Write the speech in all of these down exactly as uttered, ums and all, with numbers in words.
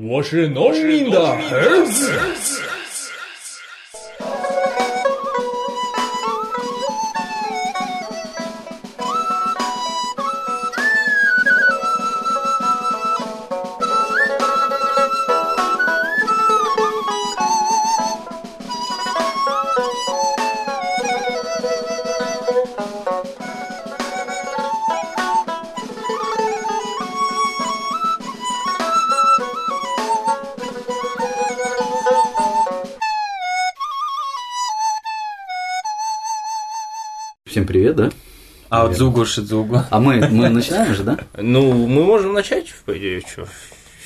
Ваши ножи in the hands. Всем привет, да? А вот Дзугу, Шидзугу. А мы, мы начинаем же, да? Ну, мы можем начать, по идее, что?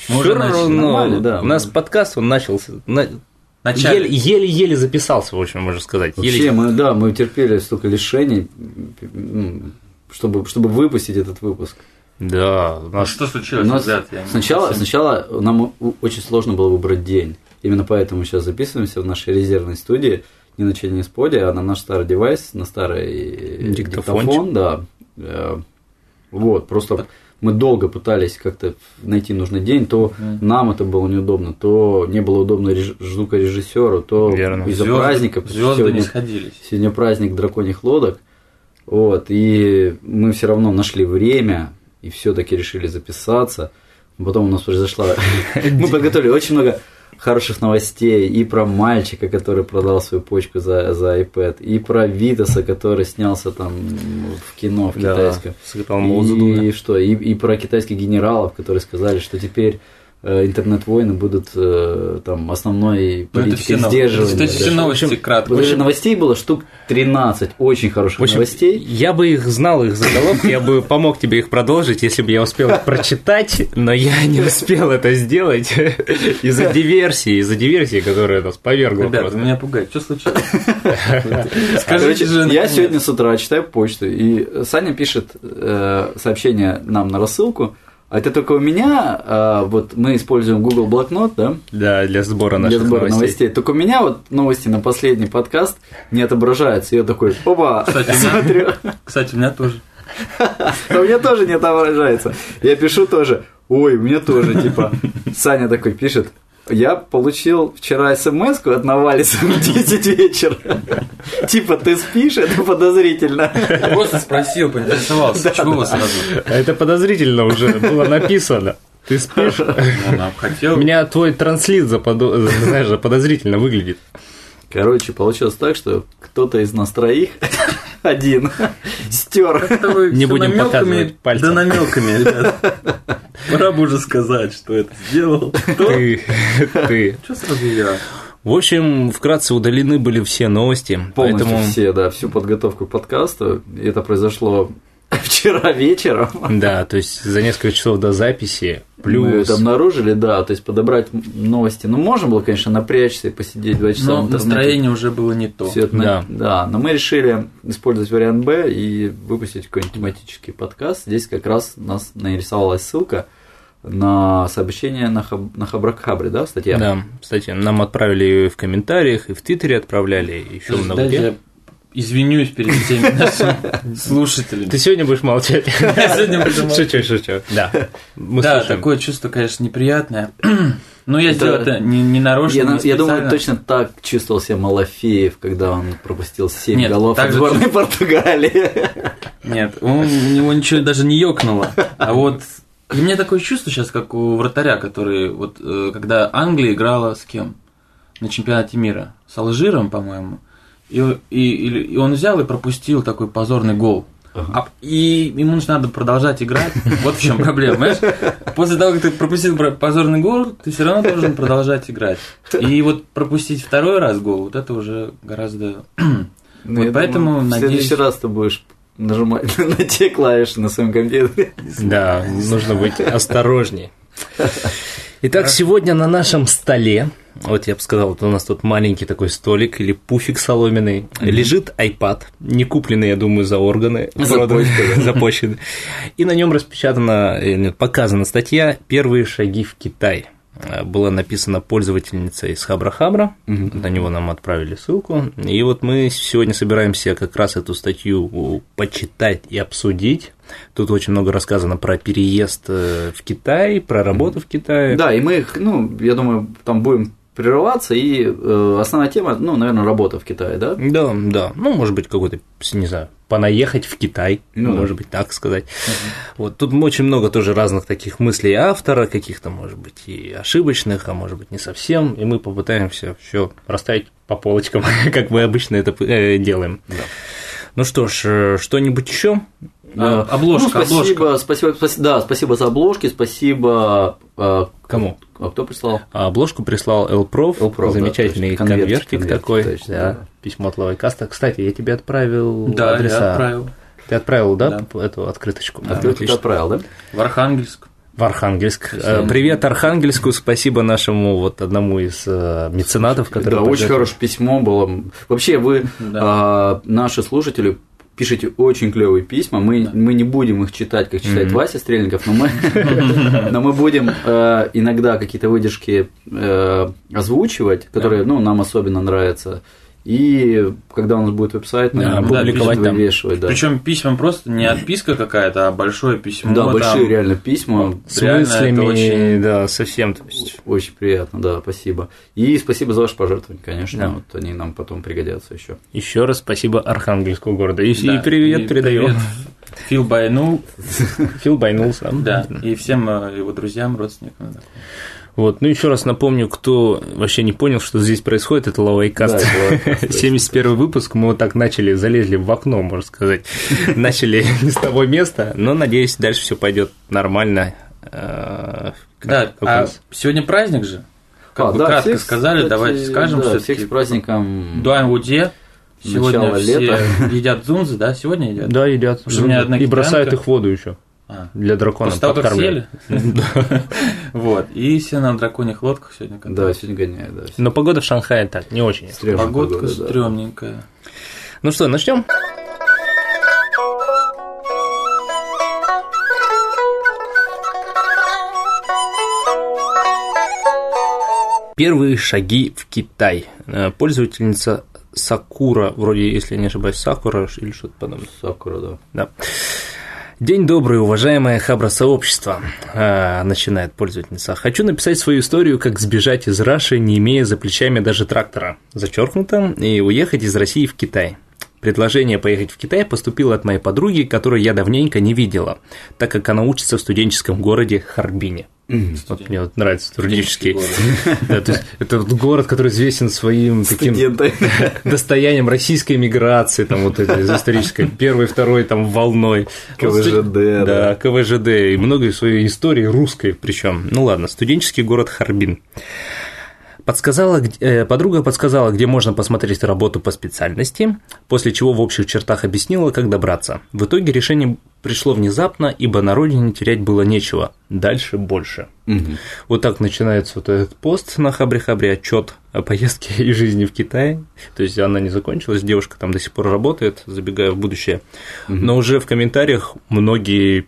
Можно начать, нормально, да. У нас подкаст, он начался, еле-еле записался, в общем, можно сказать. Вообще, мы, да, мы терпели столько лишений, чтобы, чтобы выпустить этот выпуск. Да. А что случилось, ребят? Сначала, сначала нам очень сложно было выбрать день, именно поэтому сейчас записываемся в нашей резервной студии. Не на чайне споди, а на наш старый девайс, на старый диктофон, да. Вот, просто мы долго пытались как-то найти нужный день, то mm. нам это было неудобно, то не было удобно реж... звукорежиссеру, то Верно. из-за звезды, праздника. Звезды сегодня, не сходились. Сегодня праздник драконьих лодок, вот, и мы все равно нашли время и все-таки решили записаться. Потом у нас произошло... Мы подготовили очень много... хороших новостей и про мальчика, который продал свою почку за, за iPad, и про Витаса, который снялся там в кино в китайском, да, и что, и, и про китайских генералов, которые сказали, что теперь интернет-войны будут там основной политикой сдерживания. Это все новости, кратко. Даже новостей было штук тринадцать, очень хороших общем, новостей. Я бы их знал, их заголовки, я бы помог тебе их продолжить, если бы я успел их прочитать, но я не успел это сделать из-за диверсии, из-за диверсии, которая нас повергла. Ребята, меня пугает, что случилось? Скажите же. Я сегодня с утра читаю почту, и Саня пишет сообщение нам на рассылку. А это только у меня, вот мы используем Google блокнот, да? Да, для сбора наших для сбора новостей. новостей. Только у меня вот новости на последний подкаст не отображаются. Я такой, опа, кстати, смотрю. Кстати, у меня тоже. У меня тоже не отображается. Я пишу тоже, ой, у меня тоже, типа, Саня такой пишет. Я получил вчера смс-ку от Навального в десять вечера. Типа, ты спишь? Это подозрительно. Просто спросил, поинтересовался, чего вы сразу? Это подозрительно уже было написано. Ты спишь? У меня твой транслит, знаешь, подозрительно выглядит. Короче, получилось так, что кто-то из нас троих один стер. Не будем показывать пальцем. Да намеками, ребят. Пора бы уже сказать, что это сделал. Ты, ты. Чё сразу я? В общем, вкратце удалены были все новости. Полностью поэтому... все, да, всю подготовку к подкасту. Это произошло вчера вечером. Да, то есть за несколько часов до записи. Плюс... Мы это обнаружили, да, то есть подобрать новости. Ну, можно было, конечно, напрячься и посидеть два часа. Но настроение уже было не то. Все это... да. да, но мы решили использовать вариант Б и выпустить какой-нибудь тематический подкаст. Здесь как раз нас нарисовалась ссылка на сообщение на, хаб... на Хабрахабре, да, статья? Да, статья. Нам отправили ее в комментариях, и в Твиттере отправляли, еще много где. Извинюсь перед всеми нашими слушателями. Ты сегодня будешь молчать? Я сегодня буду молчать. Шучу, шучу. Да, да, такое чувство, конечно, неприятное. Но я сделал это не, не нарочно, я, не специально. Я думаю, точно так чувствовал себя Малафеев, когда он пропустил семь Нет, голов от сборной чувств... Португалии. Нет, он, у него ничего даже не ёкнуло. А вот у меня такое чувство сейчас, как у вратаря, который вот когда Англия играла с кем? На чемпионате мира. С Алжиром, по-моему. И, и, и он взял и пропустил такой позорный гол. Ага. А, и ему же надо продолжать играть. Вот в чем проблема, понимаешь? После того, как ты пропустил позорный гол, ты все равно должен продолжать играть. И вот пропустить второй раз гол, вот это уже гораздо... Ну, вот поэтому, думаю, надеюсь... В следующий раз ты будешь нажимать на те клавиши на своем компьютере. Да, нужно быть осторожнее. Итак, сегодня на нашем столе, вот я бы сказал, вот у нас тут маленький такой столик или пуфик соломенный, mm-hmm. лежит iPad, не купленный, я думаю, за органы, запущенный, и на нем распечатана, показана статья «Первые шаги в Китай». была написана пользовательница из Хабрахабра, угу. На него нам отправили ссылку, и вот мы сегодня собираемся как раз эту статью почитать и обсудить. Тут очень много рассказано про переезд в Китай, про работу в Китае. Да, и мы их, ну, я думаю, там будем прерываться, и э, основная тема, ну, наверное, работа в Китае, да? Да, да, ну, может быть, какой-то, не знаю, понаехать в Китай, ну, может да. быть, так сказать. Uh-huh. Вот тут очень много тоже разных таких мыслей автора, каких-то, может быть, и ошибочных, а может быть, не совсем, и мы попытаемся все расставить по полочкам, как мы обычно это делаем. Да. Ну что ж, что-нибудь еще? Да. Обложка, ну, спасибо, обложка. Спасибо, спасибо, да, спасибо за обложки, спасибо. Кому? А кто прислал? А обложку прислал Elprof, Elprof замечательный, да, конвертик, конвертик такой, точно, да. Да. Письмо от Лавайкаста. Кстати, я тебе отправил да, адреса. Да, я отправил. Ты отправил, да, да. эту открыточку? Да, открыточку ты отправил, да? В Архангельск. В Архангельск. Привет Архангельску, спасибо нашему вот одному из меценатов, который... Да, подготовил. Очень хорошее письмо было. Вообще, вы, да. наши слушатели, пишите очень клевые письма, мы, да. мы не будем их читать, как читает mm-hmm. Вася Стрельников, но мы, но мы будем э, иногда какие-то выдержки э, озвучивать, которые yeah. ну, нам особенно нравятся, и когда у нас будет веб-сайт, мы yeah, публиковать, да, вывешивать. Да. Причем письма просто не отписка какая-то, а большое письмо. Да, там, большие реально письма. С мыслями, очень, да, совсем. То есть. Очень приятно, да, спасибо. И спасибо за ваши пожертвования, конечно, да. вот они нам потом пригодятся еще. Еще раз спасибо Архангельскому городу. И, да, и привет и передаем. Фил Байнул. Фил Байнул сам. Да, и всем его друзьям, родственникам. Вот, ну еще раз напомню, кто вообще не понял, что здесь происходит, это Лавайкаст. семьдесят первый выпуск, мы вот так начали, залезли в окно, можно сказать, начали не с того места, но, надеюсь, дальше все пойдет нормально. Да, а сегодня праздник же, как вы кратко сказали, давайте скажем, что всех с праздником Дуань-Вуде. Сегодня все едят дзунзы, да, сегодня едят? Да, едят. И бросают их в воду еще. Для дракона подкармливают. Вот. И все на драконьих лодках сегодня гоняют. Да, сегодня гоняют, да. Но погода в Шанхае так, не очень. Погодка стрёмненькая. Ну что, начнем? Первые шаги в Китай. Пользовательница Сакура, вроде, если не ошибаюсь, Сакура или что-то подобное. Сакура, да. Да. День добрый, уважаемое Хабра-сообщество, начинает пользовательница. Хочу написать свою историю, как сбежать из Раши, не имея за плечами даже трактора, зачеркнуто, и уехать из России в Китай. Предложение поехать в Китай поступило от моей подруги, которую я давненько не видела, так как она учится в студенческом городе Харбине. Mm-hmm. Вот мне вот нравится студенческий город. Да, то есть это вот город, который известен своим таким достоянием российской миграции, там вот этой исторической первой, второй там волной. КВЖД. Да, да, КВЖД и много своей истории русской, причем. Ну ладно, студенческий город Харбин. Подсказала, э, подруга подсказала, где можно посмотреть работу по специальности, после чего в общих чертах объяснила, как добраться. В итоге решение пришло внезапно, ибо на родине терять было нечего. Дальше больше. Угу. Вот так начинается вот этот пост на Хабре-Хабре, отчет о поездке и жизни в Китае. То есть она не закончилась, девушка там до сих пор работает, забегая в будущее. Угу. Но уже в комментариях многие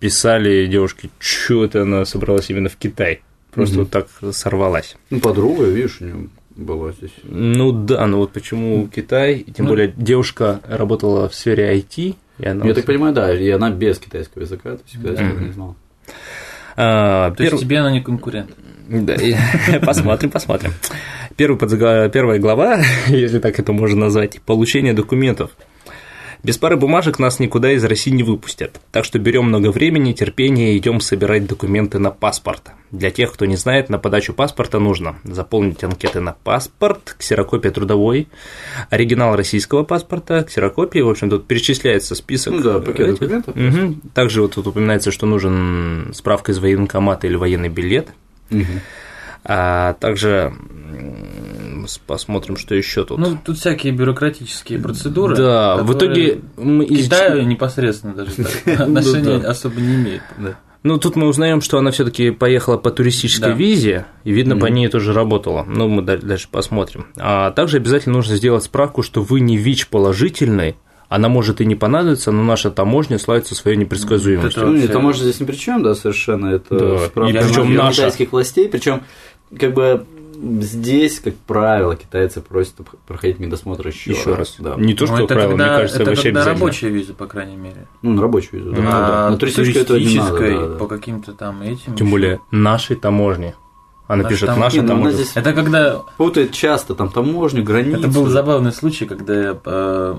писали девушке, что это она собралась именно в Китай. Просто mm-hmm. вот так сорвалась. Ну, подруга, видишь, у нее была здесь. Ну да, но вот почему Китай, тем ну, более девушка работала в сфере ай ти. И она я вот... так понимаю, да, и она без китайского языка, то есть китайского mm-hmm. не знала. А, то перв... есть тебе она не конкурент. Да, посмотрим, посмотрим. Первая глава, если так это можно назвать, получение документов. Без пары бумажек нас никуда из России не выпустят, так что берем много времени, терпения и идем собирать документы на паспорт. Для тех, кто не знает, на подачу паспорта нужно заполнить анкеты на паспорт, ксерокопия трудовой, оригинал российского паспорта, ксерокопия, в общем, тут перечисляется список. Ну да, пакет этих документов. Угу. Также вот тут упоминается, что нужен справка из военкомата или военный билет. Угу. А также посмотрим, что еще тут. Ну, тут всякие бюрократические процедуры. Да, в итоге мы Китаю из... непосредственно даже отношения особо не имеет. Ну, тут мы узнаем, что она все-таки поехала по туристической визе, и видно, по ней тоже работала. Ну, мы дальше посмотрим. А также обязательно нужно сделать справку, что вы не ВИЧ положительный, она может и не понадобиться, но наша таможня славится своей непредсказуемостью. Это, ну, нет, таможня здесь ни при чем, да, совершенно. Это да. справка наша... китайских властей. Причем, как бы здесь, как правило, китайцы просят проходить медосмотр еще, еще раз. раз. Да. Не то, что это правило, когда, мне кажется, это вообще обязательно. Это на рабочую визу, по крайней мере. Ну, на рабочую визу. Да. На, ну, да. на туристической, туристической это надо, да, по каким-то там этим. Тем еще. более нашей таможни. Она Наш пишет, там... наша ну, таможня. Это когда... Путает часто там таможню, границу. Это был забавный случай, когда я э,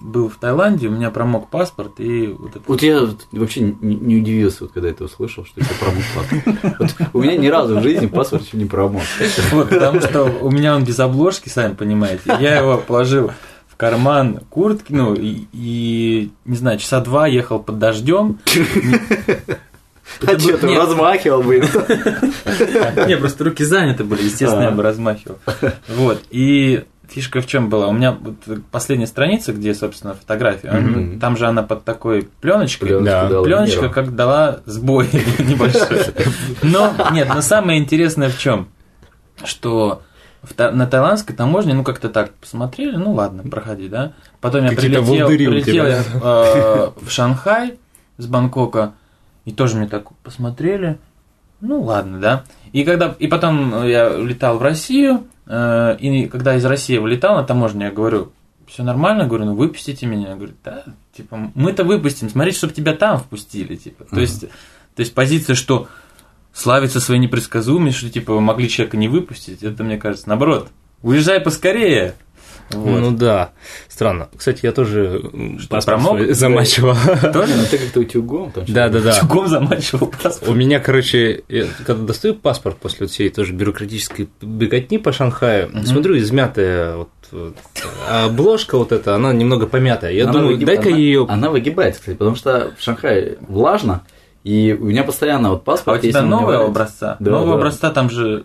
был в Таиланде, у меня промок паспорт и... Вот, это... вот я вообще не, не удивился, вот, когда это услышал, что это промок паспорт. У меня ни разу в жизни паспорт еще не промок. Потому что у меня он без обложки, сами понимаете. Я его положил в карман куртки, ну, и, не знаю, часа два ехал под дождем. Это а что, ты нет. размахивал бы? Не, просто руки заняты были, естественно, я бы размахивал. Вот, и фишка в чем была? У меня последняя страница, где, собственно, фотография, там же она под такой пленочкой, пленочка как дала сбой небольшой. Но, нет, но самое интересное в чем? Что на таиландской таможне, ну, как-то так посмотрели, ну, ладно, проходи, да? Потом я прилетел в Шанхай с Бангкока, и тоже мне так посмотрели, ну ладно, да. И когда и потом я улетал в Россию, э, и когда из России вылетал на таможне, я говорю, все нормально, говорю, ну выпустите меня. Говорит, да, типа, мы-то выпустим, смотрите, чтобы тебя там впустили, типа. Uh-huh. То есть, то есть позиция, что славится своей непредсказуемостью, что типа могли человека не выпустить, это мне кажется, наоборот, уезжай поскорее. Вот. Ну да, странно. Кстати, я тоже паспорт замачивал. Тоже? Ты как-то утюгом там. Да, да, да. Утюгом замачивал паспорт. У меня, короче, когда достаю паспорт после всей тоже бюрократической беготни по Шанхаю, смотрю, измятая вот обложка вот эта, она немного помятая. Я думаю, дай-ка ее. Она выгибается, кстати, потому что в Шанхае влажно, и у меня постоянно вот паспорт. А у тебя нового образца? Нового образца там же.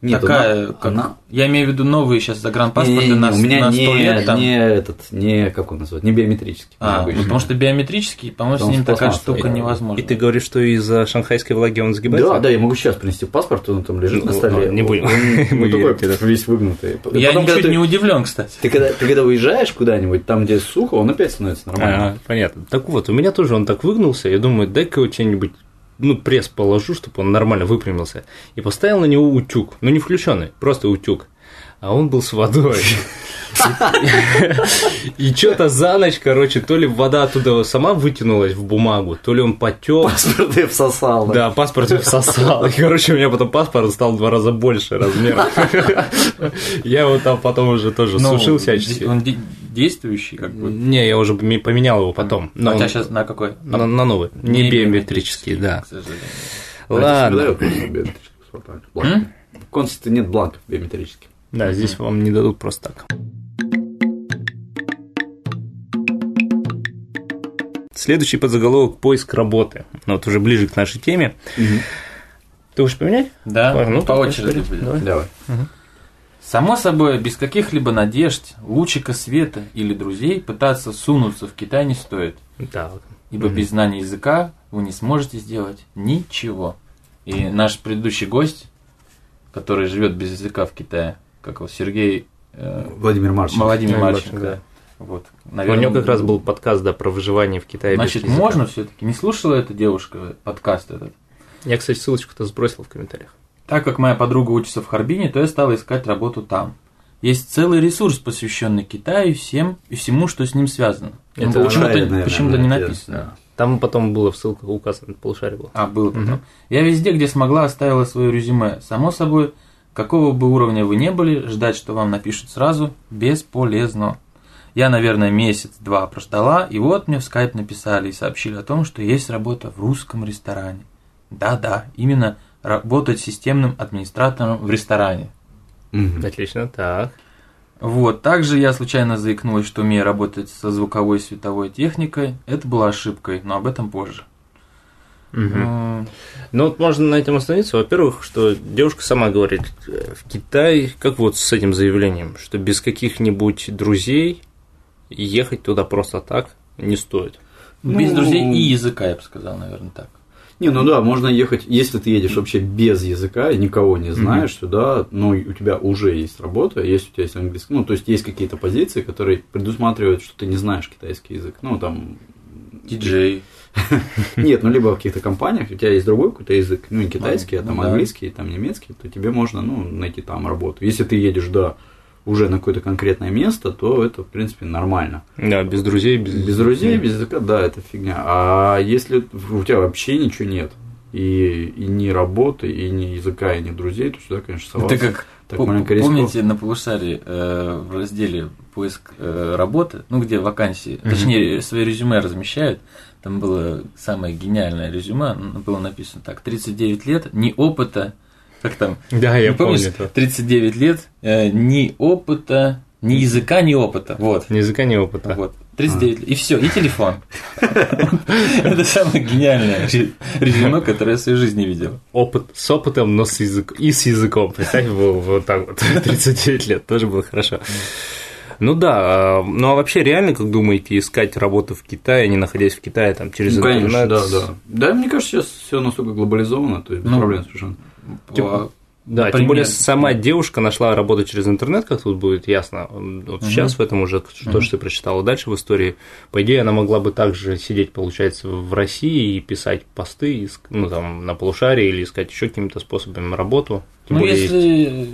Нет, такая, она, как, она... Я имею в виду новые сейчас загранпаспорты не, не, на, у меня на сто не, лет. Там... Не этот, не как он называется, не биометрический. А, ну, потому что биометрический, по-моему, потому с ним такая штука и, невозможна. И ты говоришь, что из-за шанхайской влаги он сгибается? Да, да, я могу сейчас принести паспорт, он там лежит ну, на столе. Ну, не будем. Он, он такой весь выгнутый. Я потом, ничуть ты, не удивлен, кстати. Ты когда, ты когда уезжаешь куда-нибудь, там, где сухо, он опять становится нормальным. А, понятно. Так вот, у меня тоже он так выгнулся, я думаю, дай-ка его что-нибудь... ну, пресс положу, чтобы он нормально выпрямился, и поставил на него утюг, ну, не включенный, просто утюг, а он был с водой. И что-то за ночь, короче, то ли вода оттуда сама вытянулась в бумагу, то ли он потек. Паспорт я всосал. Да, паспорт я всосал. И, короче, у меня потом паспорт стал в два раза больше размера. Я его там потом уже тоже сушил всячески. Он действующий как бы? Не, я уже поменял его потом. А у тебя сейчас на какой? На новый. Не биометрический, да. Ладно. В консульстве нет бланков биометрических. Да, здесь вам не дадут просто так. Следующий подзаголовок – поиск работы. Ну, вот уже ближе к нашей теме. Угу. Ты хочешь поменять? Да, Пару, ну, по очереди. Давай. Давай. Угу. Само собой, без каких-либо надежд, лучика света или друзей пытаться сунуться в Китай не стоит. Да. Ибо угу. без знания языка вы не сможете сделать ничего. И наш предыдущий гость, который живет без языка в Китае, как его Сергей э, Владимир Марченко. Владимир Марченко, да. Вот, наверное, у него как раз был подкаст да, про выживание в Китае. Значит, без можно все-таки. Не слушала эта девушка подкаст этот? Я, кстати, ссылочку-то сбросил в комментариях. Так как моя подруга учится в Харбине, то я стала искать работу там. Есть целый ресурс, посвященный Китаю всем, и всему, что с ним связано. Это ну, почему-то, наверное, почему-то наверное, не написано. Да. Там потом было в ссылках указано, полушария было. А, было потом. Угу. Я везде, где смогла, оставила свое резюме. Само собой, какого бы уровня вы не были, ждать, что вам напишут сразу, бесполезно. Я, наверное, месяц-два прождала, и вот мне в скайп написали и сообщили о том, что есть работа в русском ресторане. Да-да, именно работать системным администратором в ресторане. Угу. Отлично, так. Вот, также я случайно заикнулась, что умею работать со звуковой и световой техникой. Это была ошибкой, но об этом позже. Угу. А... Ну вот можно на этом остановиться. Во-первых, что девушка сама говорит, в Китае, как вот с этим заявлением, что без каких-нибудь друзей ехать туда просто так не стоит. Ну... Без друзей и языка, я бы сказал, наверное, так. Не, ну да, можно ехать, если ты едешь вообще без языка, никого не знаешь, mm-hmm. сюда, но у тебя уже есть работа, есть у тебя есть английский, ну, то есть есть какие-то позиции, которые предусматривают, что ты не знаешь китайский язык, ну, там... Диджей. Нет, ну, либо в каких-то компаниях у тебя есть другой какой-то язык, ну, не китайский, а там английский, там немецкий, то тебе можно, ну, найти там работу. Если ты едешь, да, уже на какое-то конкретное место, то это, в принципе, нормально. Да, без друзей, без... Без друзей, без языка, да, это фигня. А если у тебя вообще ничего нет, и, и ни работы, и ни языка, и ни друзей, то сюда, конечно, соваться. Это как, так, помните, на полушарии э, в разделе «Поиск э, работы», ну, где вакансии, mm-hmm. точнее, свои резюме размещают, там было самое гениальное резюме, было написано так: тридцать девять лет, ни опыта, как там? Да, я помню. тридцать девять лет, э, ни опыта, ни языка, ни опыта. Вот. Ни языка, ни опыта. Вот. тридцать девять а. лет. И все, и телефон. Это самое гениальное резюме, которое я в своей жизни видел. Опыт с опытом, но с языком. И с языком. Представь, было вот так вот. тридцать девять лет, тоже было хорошо. Ну да, ну а вообще реально, как думаете, искать работу в Китае, не находясь в Китае, там, через ну, интернет? Конечно, да, да. Да, мне кажется, сейчас все настолько глобализовано, то есть без ну, проблем совершенно. По... Да, например, тем более сама девушка нашла работу через интернет, как тут будет ясно. Вот угу. сейчас в этом уже то, угу. что ты прочитала дальше в истории, по идее, она могла бы также сидеть, получается, в России и писать посты, ну там на полушарии или искать еще какими-то способами работу. Тем ну, более, если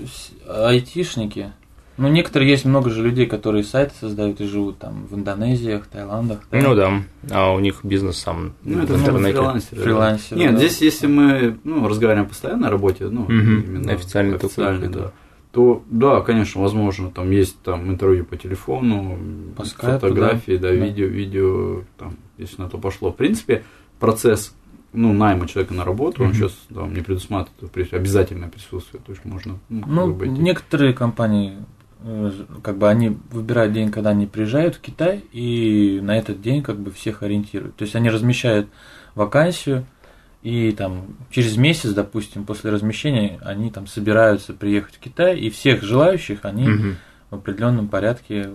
есть... айтишники. Ну, некоторые есть много же людей, которые сайты создают и живут там в Индонезиях, Таиландах. Да? Ну да, а у них бизнес сам ну, в интернете. Фрилансеры. фрилансеры Нет, да. Здесь если мы ну, разговариваем постоянно о работе, ну, угу. именно официально, официально да, да. то да, конечно, возможно, там есть там интервью по телефону, по скайпу, фотографии, да, да, да. видео, видео, там, если на то пошло. В принципе, процесс ну, найма человека на работу, он mm-hmm. сейчас там, не предусматривает обязательное присутствие, то есть можно ну, ну выбрать. Некоторые компании. Как бы они выбирают день, когда они приезжают в Китай, и на этот день как бы всех ориентируют. То есть они размещают вакансию, и там через месяц, допустим, после размещения они там собираются приехать в Китай, и всех желающих они угу. в определенном порядке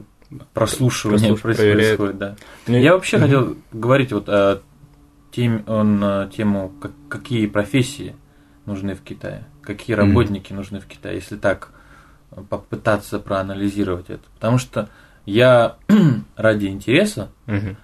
прослушивания происходит. Да. Не... Я вообще угу. хотел говорить вот о теме, он, тему, как, какие профессии нужны в Китае, какие работники угу. нужны в Китае, если так попытаться проанализировать это. Потому что я ради интереса угу.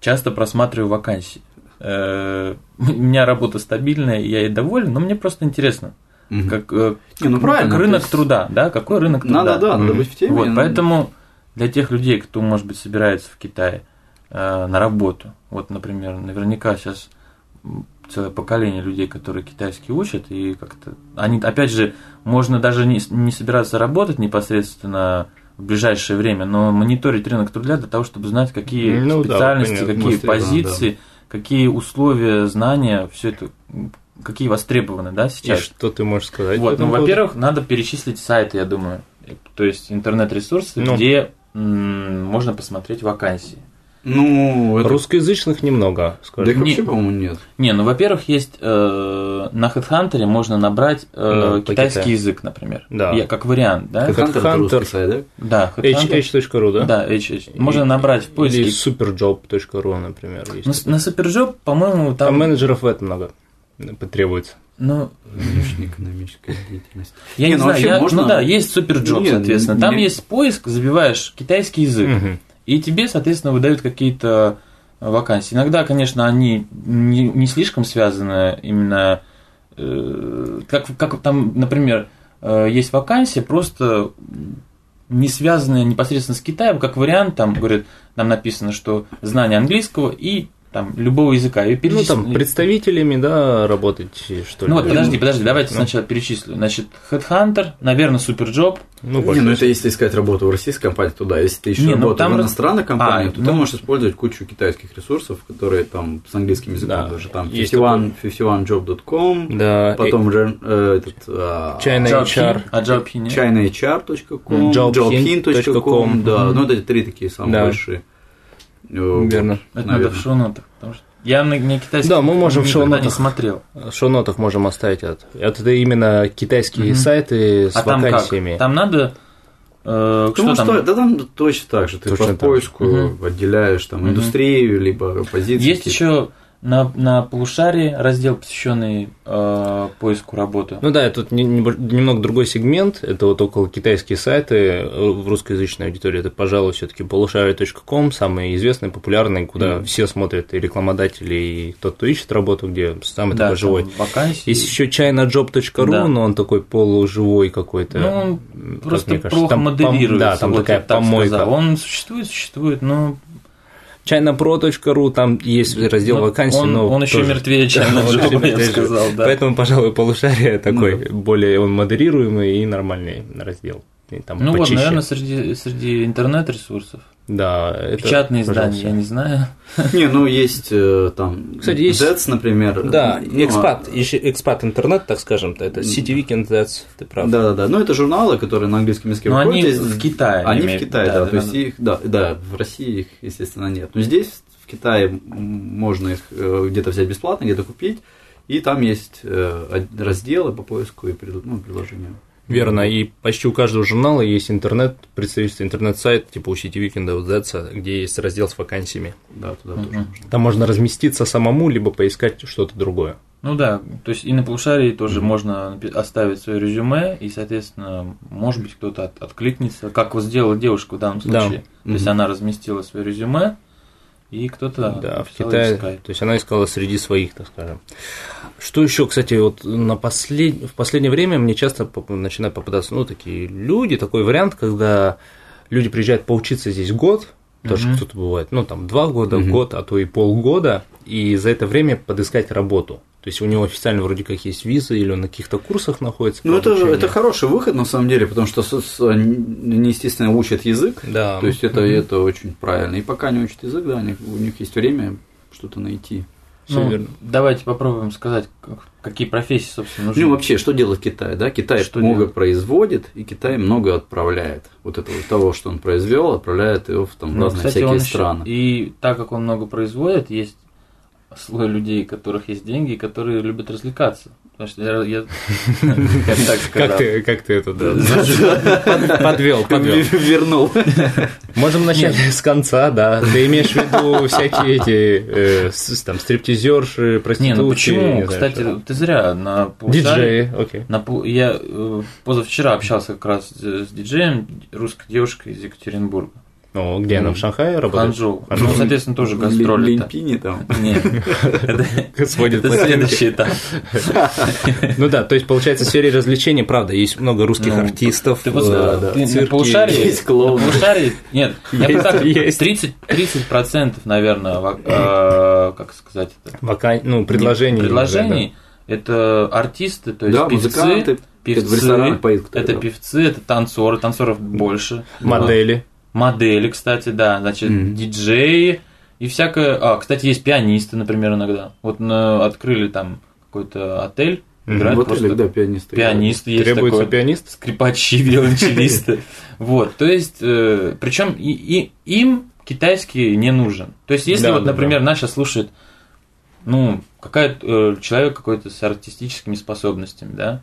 часто просматриваю вакансии. У меня работа стабильная, я ей доволен, но мне просто интересно, угу. как, не, ну, как рынок есть... труда, да, какой рынок труда. Надо, да, угу. надо быть в теме. Вот, поэтому для тех людей, кто, может быть, собирается в Китае э, на работу, вот, например, наверняка сейчас целое поколение людей, которые китайский учат, и как-то они, опять же, можно даже не, не собираться работать непосредственно в ближайшее время, но мониторить рынок труда для того, чтобы знать, какие ну, специальности, да, понятно, какие мысли, позиции, да. какие условия, знания, все это, какие востребованы, да, сейчас. И что ты можешь сказать? Вот, ну, во-первых, надо перечислить сайты, я думаю, то есть интернет-ресурсы, ну. где м- можно посмотреть вакансии. Ну, это... русскоязычных немного, скажем. Да их вообще, по-моему, нет. Не, ну, во-первых, есть э, на Headhunter можно набрать э, ну, китайский Китай. язык, например. Да. Я, как вариант, да? Headhunter. Да, эйч эйч точка ру, да? Да, эйч эч. Можно набрать в поиске. Или суперджоб точка ру, например. Есть на, на Superjob, по-моему, там... Там менеджеров в этом много потребуется. Ну, экономическая деятельность. Я не, не ну, знаю, вообще я... можно... ну да, есть Superjob, нет, соответственно. Нет, там нет. есть поиск, забиваешь китайский язык. Угу. И тебе, соответственно, выдают какие-то вакансии. Иногда, конечно, они не, не слишком связаны именно... Э, как, как там, например, э, есть вакансии, просто не связанные непосредственно с Китаем, как вариант, там, говорят, там написано, что знание английского и там, любого языка. И перечис... Ну, там, представителями, да, работать, что ли. Ну, вот, подожди, подожди, давайте ну. сначала перечислю. Значит, Headhunter, наверное, Superjob. Ну, не, ну это если искать работу в российской компании, то да. Если ты ищешь работу ну, там в иностранной раз... компании, а, то ну... ты можешь использовать кучу китайских ресурсов, которые там с английским языком да. даже. Там пятьдесят один джоб точка ком, да. потом э, этот, uh, ChinaHR. ChinaHR.com, jobhin точка ком, да. Ну, это три такие самые большие. Верно. Это наверное. Надо в шоу-нотах, потому что я на китайский да, мы можем в шоу-нотах, не смотрел. В шоу-нотах можем оставить это. Это именно китайские mm-hmm. сайты с а вакансиями. Там, там надо... Э, что там? Что, да там точно так же. Ты точно по поиску угу. отделяешь там, mm-hmm. индустрию, либо позиции. Есть еще на, на полушарии раздел, посвященный э, поиску работы. Ну да, тут не, не, немного другой сегмент, это вот около китайские сайты в русскоязычной аудитории, это, пожалуй, все-таки полушария точка ком, самый известный, популярный, куда mm. все смотрят, и рекламодатели, и тот, кто ищет работу, где самый да, такой живой. Вакансии. Есть еще чайна джоб точка ру, да. но он такой полуживой какой-то. Ну, он просто плохо моделируется. Да, там вот такая помойка. Сказал. Он существует, существует, но... чайна про точка ру, там есть раздел но вакансий, он, но... Он тоже... еще мертвее чайна джоб, я сказал, да. Поэтому, пожалуй, полушария такой, ну, более он модерируемый и нормальный раздел. И там ну почище. Вот, наверное, среди, среди интернет-ресурсов. Да. Это, печатные издания, я не знаю. Не, ну есть там кстати, есть... Zets, например. Да, ну, экспат, а... экспат интернет, так скажем, это City Weekend, Zets, ты прав. Да, да, да. Ну это журналы, которые на английском языке выходят. Они в Китае. Они имеют... в Китае, да. да, да то есть их, да, да, в России их, естественно, нет. Но здесь, в Китае, можно их где-то взять бесплатно, где-то купить. И там есть разделы по поиску и ну, предложения. Верно, и почти у каждого журнала есть интернет, представительство интернет-сайт, типа у City Weekend, у Zets, где есть раздел с вакансиями. Да, туда mm-hmm. тоже. Там можно разместиться самому, либо поискать что-то другое. Ну да, то есть и на полушарии тоже mm-hmm. можно оставить свое резюме, и, соответственно, может быть, кто-то от- откликнется, как вот сделала девушка в данном случае. Да. То есть mm-hmm. она разместила свое резюме, и кто-то да, в Китае, искать. То есть она искала среди своих, так скажем. Что еще, кстати, вот на послед... в последнее время мне часто начинают попадаться, ну, такие люди, такой вариант, когда люди приезжают поучиться здесь год, даже mm-hmm. кто-то бывает, ну, там, два года, mm-hmm. год, а то и полгода, и за это время подыскать работу. То есть у него официально вроде как есть виза, или он на каких-то курсах находится. Ну, это, это хороший выход, на самом деле, потому что они, естественно, учат язык, да. то есть это, mm-hmm. это очень правильно. И пока они учат язык, да, у них, у них есть время что-то найти. Ну, давайте попробуем сказать, какие профессии, собственно, нужны. Ну, вообще, что делает Китай, да? Китай что много делает? производит, и Китай много отправляет. Вот этого того, что он произвел, отправляет его в там, ну, разные кстати, всякие страны. Еще... И так как он много производит, есть слой людей, у которых есть деньги, и которые любят развлекаться. Потому что я так сказал. Как ты это подвел, подвел. Вернул. Можем начать с конца, да. Ты имеешь в виду всякие эти там стриптизерши, проститутки. Не, ну почему? Кстати, ты зря на полушарии. Диджеи, окей. Я позавчера общался как раз с диджеем, русской девушкой из Екатеринбурга. Ну, где она, в Шанхае работает? Гуанчжоу. Ну, соответственно, тоже гастроли. Линпини там? Нет. Это следующий этап. Ну да, то есть, получается, в сфере развлечений, правда, есть много русских артистов. Ты на полушарии? Есть клоуны. На полушарии? Нет. Я бы так, тридцать процентов, наверное, как сказать это? Ну, предложений. Предложений. Это артисты, то есть певцы. Певцы. Это певцы, это танцоры, танцоров больше. Модели. Модели, кстати, да, значит, mm-hmm. диджеи и всякое. А, кстати, есть пианисты, например, иногда. Вот на... открыли там какой-то отель, играют mm-hmm. просто... В отеле, да, пианисты. Пианисты есть требуется такой. Пианист? Скрипачи, виолончелисты. Вот, то есть, причем им китайский не нужен. То есть, если вот, например, нас сейчас слушает, ну, какая-то человек какой-то с артистическими способностями, да,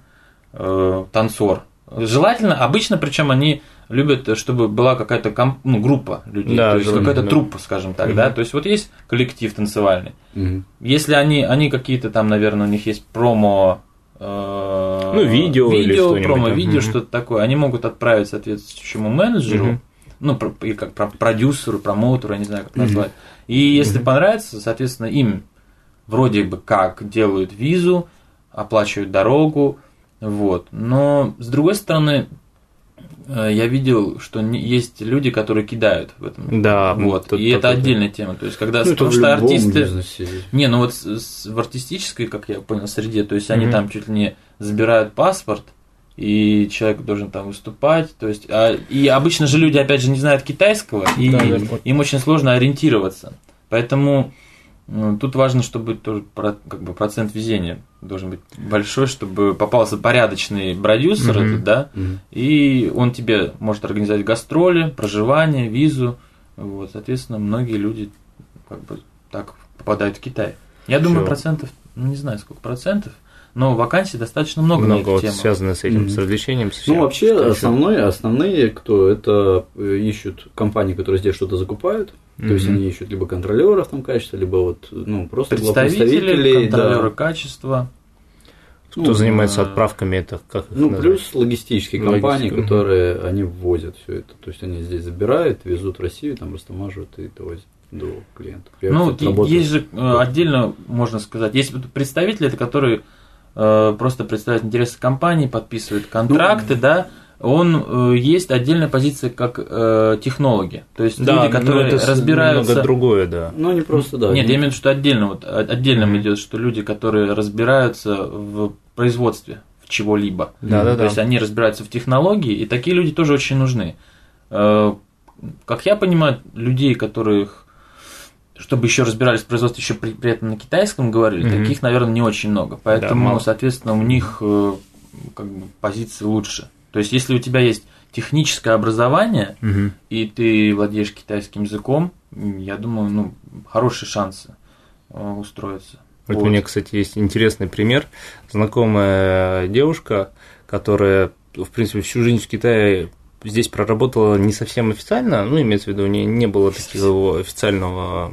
танцор. Желательно, обычно, причем они любят, чтобы была какая-то комп... ну, группа людей, да, то есть какая-то да. труппа, скажем так, угу. да, то есть вот есть коллектив танцевальный, угу. если они, они какие-то там, наверное, у них есть промо, э... ну, видео, видео или что-нибудь, промо-видео, угу. что-то такое, они могут отправить соответствующему менеджеру, угу. ну, про... или как продюсеру, промоутеру, я не знаю, как назвать, угу. и если угу. понравится, соответственно, им вроде бы как делают визу, оплачивают дорогу, вот, но с другой стороны... Я видел, что есть люди, которые кидают в этом. Да, вот. И это отдельная тема. То есть, когда ну, потому что артисты. Не, ну вот с, с, в артистической, как я понял, среде, то есть mm-hmm. они там чуть ли не забирают паспорт, и человек должен там выступать. То есть, а, и обычно же люди, опять же, не знают китайского, и да, да, им очень сложно ориентироваться. Поэтому ну, тут важно, чтобы тоже как бы процент везения должен быть большой, чтобы попался порядочный продюсер, mm-hmm. да, mm-hmm. и он тебе может организовать гастроли, проживание, визу, вот, соответственно, многие люди как бы так попадают в Китай. Я думаю, Всё. процентов, ну, не знаю, сколько процентов, но вакансий достаточно много. Много вот связано с этим, mm-hmm. с развлечением. С ну, вообще, основные, основные, кто это ищут компании, которые здесь что-то закупают. Mm-hmm. То есть они ищут либо контролеров там качества, либо вот, ну, просто представителей, контролеры да. качества. Кто ну, занимается отправками, это как их Ну, называют? Плюс логистические Логистика. компании, которые они ввозят все это. То есть они здесь забирают, везут в Россию, там растамаживают и довозят до клиентов. Я, ну, кстати, работаю... есть же отдельно, можно сказать, есть представители, это которые э, просто представляют интересы компании, подписывают контракты, ну, да. Он э, есть отдельная позиция как э, технологи, то есть да, люди, которые это разбираются. Много другое, да. Ну не просто да. Нет, не... я имею в виду, что отдельно вот отдельно mm-hmm. идет, что люди, которые разбираются в производстве в чего-либо. Да, да, то да. есть они разбираются в технологии, и такие люди тоже очень нужны. Э, как я понимаю, людей, которых, чтобы еще разбирались в производстве, еще при, при этом на китайском говорили, mm-hmm. таких, наверное, не очень много, поэтому, да, соответственно, у них э, как бы позиции лучше. То есть, если у тебя есть техническое образование, угу. и ты владеешь китайским языком, я думаю, ну, хорошие шансы устроиться. Вот, вот у меня, кстати, есть интересный пример. Знакомая девушка, которая, в принципе, всю жизнь в Китае здесь проработала не совсем официально, ну, имеется в виду, у нее не было такого официального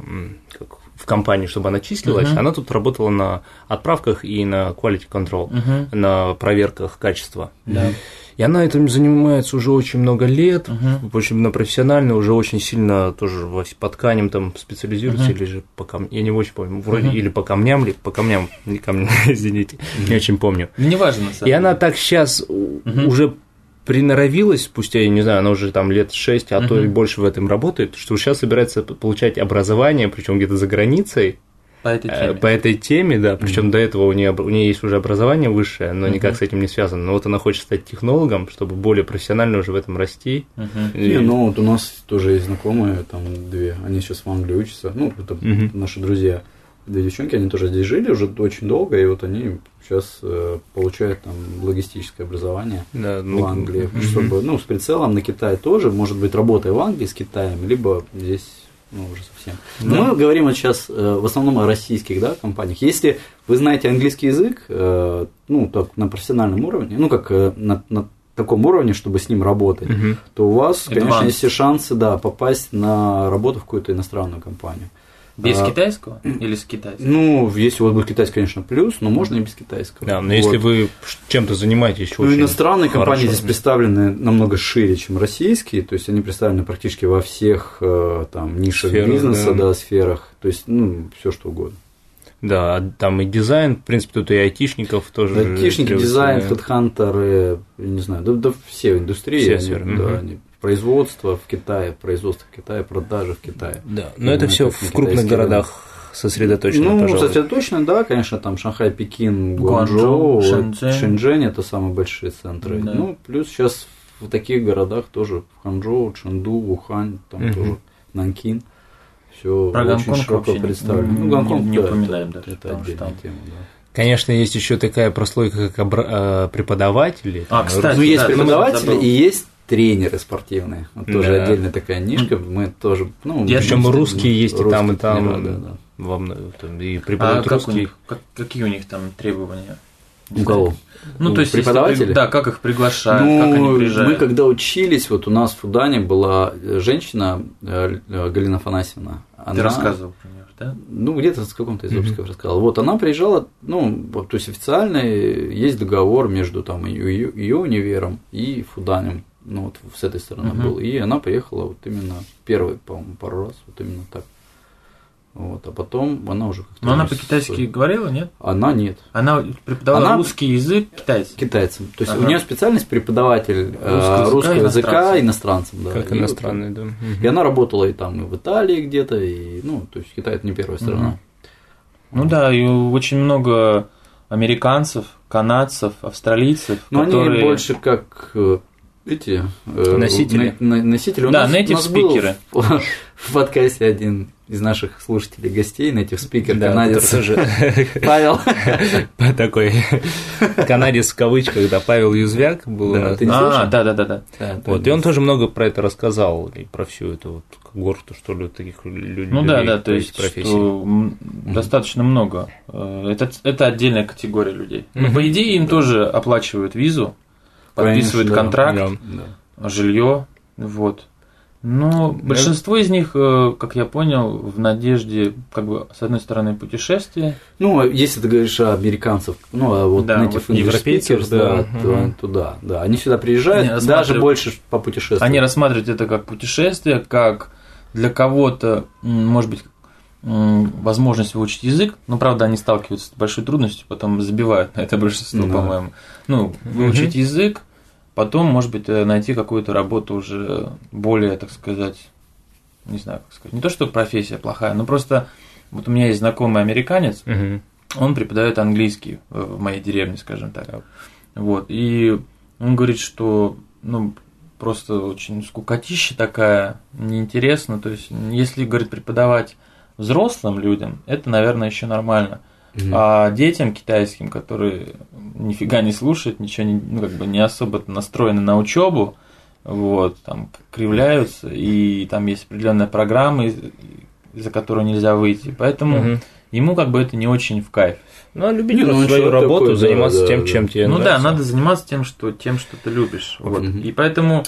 как, в компании, чтобы она числилась, угу. она тут работала на отправках и на quality control, угу. на проверках качества. Да. И она этим занимается уже очень много лет, uh-huh. в общем, на профессионально, уже очень сильно тоже по тканям там специализируется, uh-huh. или же по камням, я не очень помню, вроде uh-huh. или по камням, или по камням, не камням, извините, uh-huh. не очень помню. Не важно, на самом деле. И она так сейчас uh-huh. уже приноровилась, спустя, я не знаю, она уже там лет шесть, а uh-huh. то и больше в этом работает, что сейчас собирается получать образование, причем где-то за границей. По этой теме. По этой теме, да. Причем mm-hmm. до этого у нее, у нее есть уже образование высшее, но mm-hmm. никак с этим не связано. Но вот она хочет стать технологом, чтобы более профессионально уже в этом расти. Mm-hmm. И... Не, ну вот у нас тоже есть знакомые, там две, они сейчас в Англии учатся, ну, это mm-hmm. наши друзья. Две девчонки, они тоже здесь жили уже очень долго, и вот они сейчас э, получают там логистическое образование да, в ну, Англии, mm-hmm. чтобы, ну, с прицелом на Китай тоже, может быть, работая в Англии с Китаем, либо здесь... Ну, уже совсем. Но да. мы говорим вот сейчас э, в основном о российских да, компаниях. Если вы знаете английский язык, э, ну, так, на профессиональном уровне, ну, как э, на, на таком уровне, чтобы с ним работать, угу. то у вас, Advanced. конечно, есть все шансы да, попасть на работу в какую-то иностранную компанию. Без а, китайского или с китайского? Ну, если у вас будет китайский, конечно, плюс, но можно и без китайского. Да, но вот. Если вы чем-то занимаетесь, ну, очень иностранные хорошо. Компании здесь представлены намного шире, чем российские, то есть они представлены практически во всех там, нишах сферах, бизнеса, да. да, сферах, то есть, ну, все что угодно. Да, там и дизайн, в принципе, тут и айтишников тоже. Айтишники, дизайн, хедхантеры, не знаю, да, да все индустрии, все они, сферы, да, угу. они... Производство в Китае, производство в Китае, продажи в Китае. Да, но это все в крупных городах сосредоточено, ну, пожалуй. Ну, сосредоточено, да, конечно, там Шанхай, Пекин, Гуанчжоу, Шэньчжэнь. Шэньчжэнь – это самые большие центры. Да. Ну, плюс сейчас в таких городах тоже Ханчжоу, Чэнду, Ухань, там uh-huh. тоже Нанкин. Все Про очень Гонконг широко представлено. Не, ну, Гонконг, не, не да, упоминаем это, даже, это отдельная что... тема, да. Конечно, есть еще такая прослойка, как обра... преподаватели. А, там, кстати, ну, есть да, преподаватели и есть тренеры спортивные, вот да. тоже отдельная такая нишка, мы тоже, ну, причем русские есть и там, и там, да, да. во там и преподают а русские. Как, какие у них там требования? У кого? Ну, ну то есть, преподаватели? Если, да, как их приглашают, ну, как они приезжают? Мы когда учились, вот у нас в Фудане была женщина, Галина Афанасьевна. Она... Ты рассказывал про нее, да? Ну, где-то с каком-то из выпусков mm-hmm. рассказал. Вот она приезжала, ну, то есть, официально есть договор между там ее, ее универом и Фуданем. Ну, вот с этой стороны uh-huh. был. И она приехала вот именно первый, по-моему, пару раз, вот именно так. Вот, а потом она уже как-то... Но она по-китайски с... говорила, нет? Она нет. Она преподавала она... русский язык китайцам. Китайцам. То есть, ага. у нее специальность преподаватель русского, русского языка иностранцам. Да. Как и иностранный, вот, да. И она работала и там, и в Италии где-то, и, ну, то есть, Китай – это не первая страна. Uh-huh. Ну, вот. Да, и очень много американцев, канадцев, австралийцев, но которые... они больше как... эти э, носители. На, на, носители. Да, нейтив-спикеры. В, в подкасте один из наших слушателей гостей, нейтив-спикер, да, канадец Павел. Такой канадец в кавычках, да, Павел Юзвяк был. А, да-да-да. И он тоже много про это рассказал, и про всю эту вот горту, что ли, таких людей. Ну да, да, то есть достаточно много. Это отдельная категория людей. По идее, им тоже оплачивают визу, подписывают Конечно, контракт, да, да. жилье, вот. Но да. большинство из них, как я понял, в надежде, как бы, с одной стороны, путешествия. Ну, если ты говоришь о американцев, ну, а вот да, native европейцев, да, да угу. туда, да, они сюда приезжают, они даже больше по путешествиям. Они рассматривают это как путешествие, как для кого-то, может быть, возможность выучить язык, но, правда, они сталкиваются с большой трудностью, потом забивают на это большинство, да. по-моему. Ну, выучить mm-hmm. язык, потом, может быть, найти какую-то работу уже более, так сказать, не знаю, как сказать, не то, что профессия плохая, но просто вот у меня есть знакомый американец, mm-hmm. он преподает английский в моей деревне, скажем так. Yeah. Вот, и он говорит, что, ну, просто очень скукотища такая, неинтересно, то есть, если, говорит, преподавать взрослым людям это, наверное, еще нормально. Mm-hmm. А детям китайским, которые нифига не слушают, ничего не, ну, как бы не особо настроены на учебу, вот, там кривляются, и там есть определенная программа, за которую нельзя выйти. Поэтому mm-hmm. ему как бы это не очень в кайф. Ну, а любить ну, ну, свою работу, такое, заниматься да, тем, да, чем да. тебе ну, нравится. Ну да, надо заниматься тем, что, тем, что ты любишь. Mm-hmm. Вот. И поэтому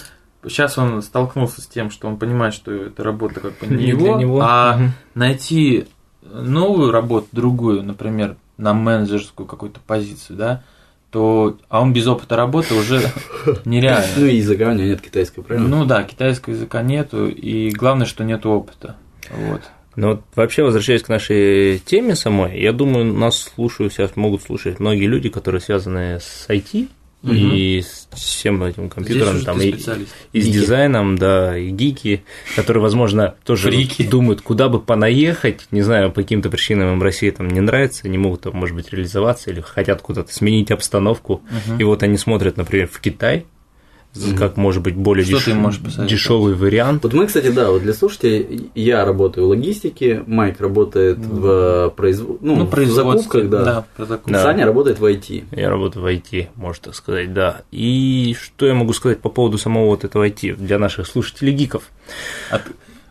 сейчас он столкнулся с тем, что он понимает, что эта работа как бы не, не его, него, а угу. найти новую работу, другую, например, на менеджерскую какую-то позицию, да, то, а он без опыта работы уже нереально. Ну и языка у него нет китайского, правильно? Ну да, китайского языка нету, и главное, что нет опыта, вот. Ну вот вообще, возвращаясь к нашей теме самой, я думаю, нас слушают, сейчас могут слушать многие люди, которые связаны с ай ти, и с всем этим компьютером, там, и, и с дизайном, да, и гики, которые, возможно, тоже Фрики. думают, куда бы понаехать, не знаю, по каким-то причинам им Россия там не нравится, не могут, там, может быть, реализоваться или хотят куда-то сменить обстановку, uh-huh. и вот они смотрят, например, в Китай, uh-huh. как, может быть, более деш... дешевый вариант. Вот мы, кстати, да, вот для слушателей, я работаю в логистике, Майк работает uh-huh. в, производ... ну, ну, в закупках, да. Да, про закупки. Да. Саня работает в ай ти. Я работаю в ай ти, можно так сказать, да. И что я могу сказать по поводу самого вот этого ай ти для наших слушателей-гиков? От...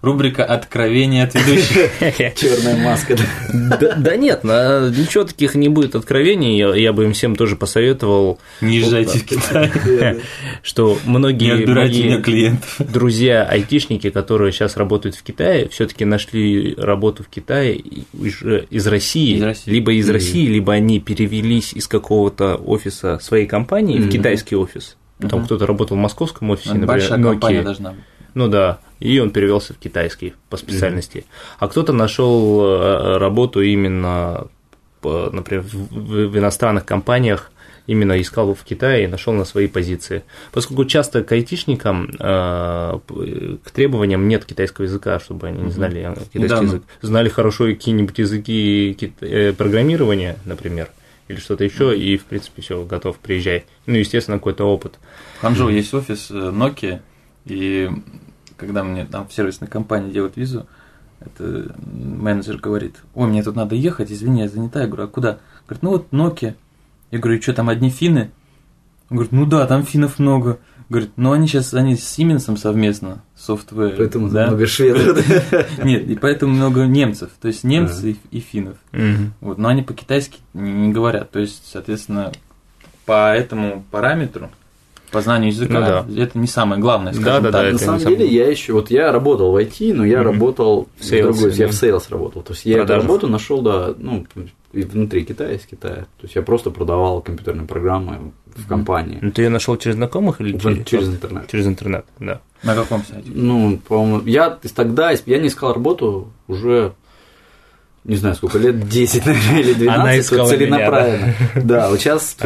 Рубрика «Откровения от ведущих». Черная маска. Да нет, ничего таких не будет откровений. Я бы им всем тоже посоветовал. Не езжайте в Китай. Что многие друзья айтишники, которые сейчас работают в Китае, все-таки нашли работу в Китае из России, либо из России, либо они перевелись из какого-то офиса своей компании в китайский офис. Там кто-то работал в московском офисе, например, Nokia. Большая компания должна быть. Ну да, и он перевелся в китайский по специальности. Mm-hmm. А кто-то нашел работу именно, например, в иностранных компаниях, именно искал в Китае и нашел на свои позиции. Поскольку часто к айтишникам, к требованиям нет китайского языка, чтобы они не знали mm-hmm. китайский да, язык, знали хорошо какие-нибудь языки программирования, например, или что-то еще, и, в принципе, все, готов, приезжай. Ну, естественно, какой-то опыт. В Ханчжоу mm-hmm. есть офис Nokia, и когда мне там в сервисной компании делают визу, это менеджер говорит: ой, мне тут надо ехать, извини, я занята. Я говорю: а куда? Говорит: ну вот Nokia. Я говорю: и что, там одни финны? Он говорит: ну да, там финнов много. Говорит: ну они сейчас, они с Сименсом совместно, софтвер. Поэтому да? много шведов. Нет, и поэтому много немцев, то есть немцы и финнов. Но они по-китайски не говорят, то есть, соответственно, по этому параметру, по знанию языка, ну, да. это не самое главное, скажем да, да, так. Да, на самом деле, я еще, вот я работал в ай ти, но я mm-hmm. работал в другой, я в сейлс работал, то есть я эту работу нашел, да, ну, и внутри Китая, из Китая, то есть я просто продавал компьютерные программы в компании. Ну, ты ее нашел через знакомых или через? Через интернет. Через интернет, да. На каком сайте? Ну, по-моему, я тогда, я не искал работу уже, не знаю, сколько лет, десять, наверное, или двенадцать, Она искала целенаправленно. Меня, да? да, вот сейчас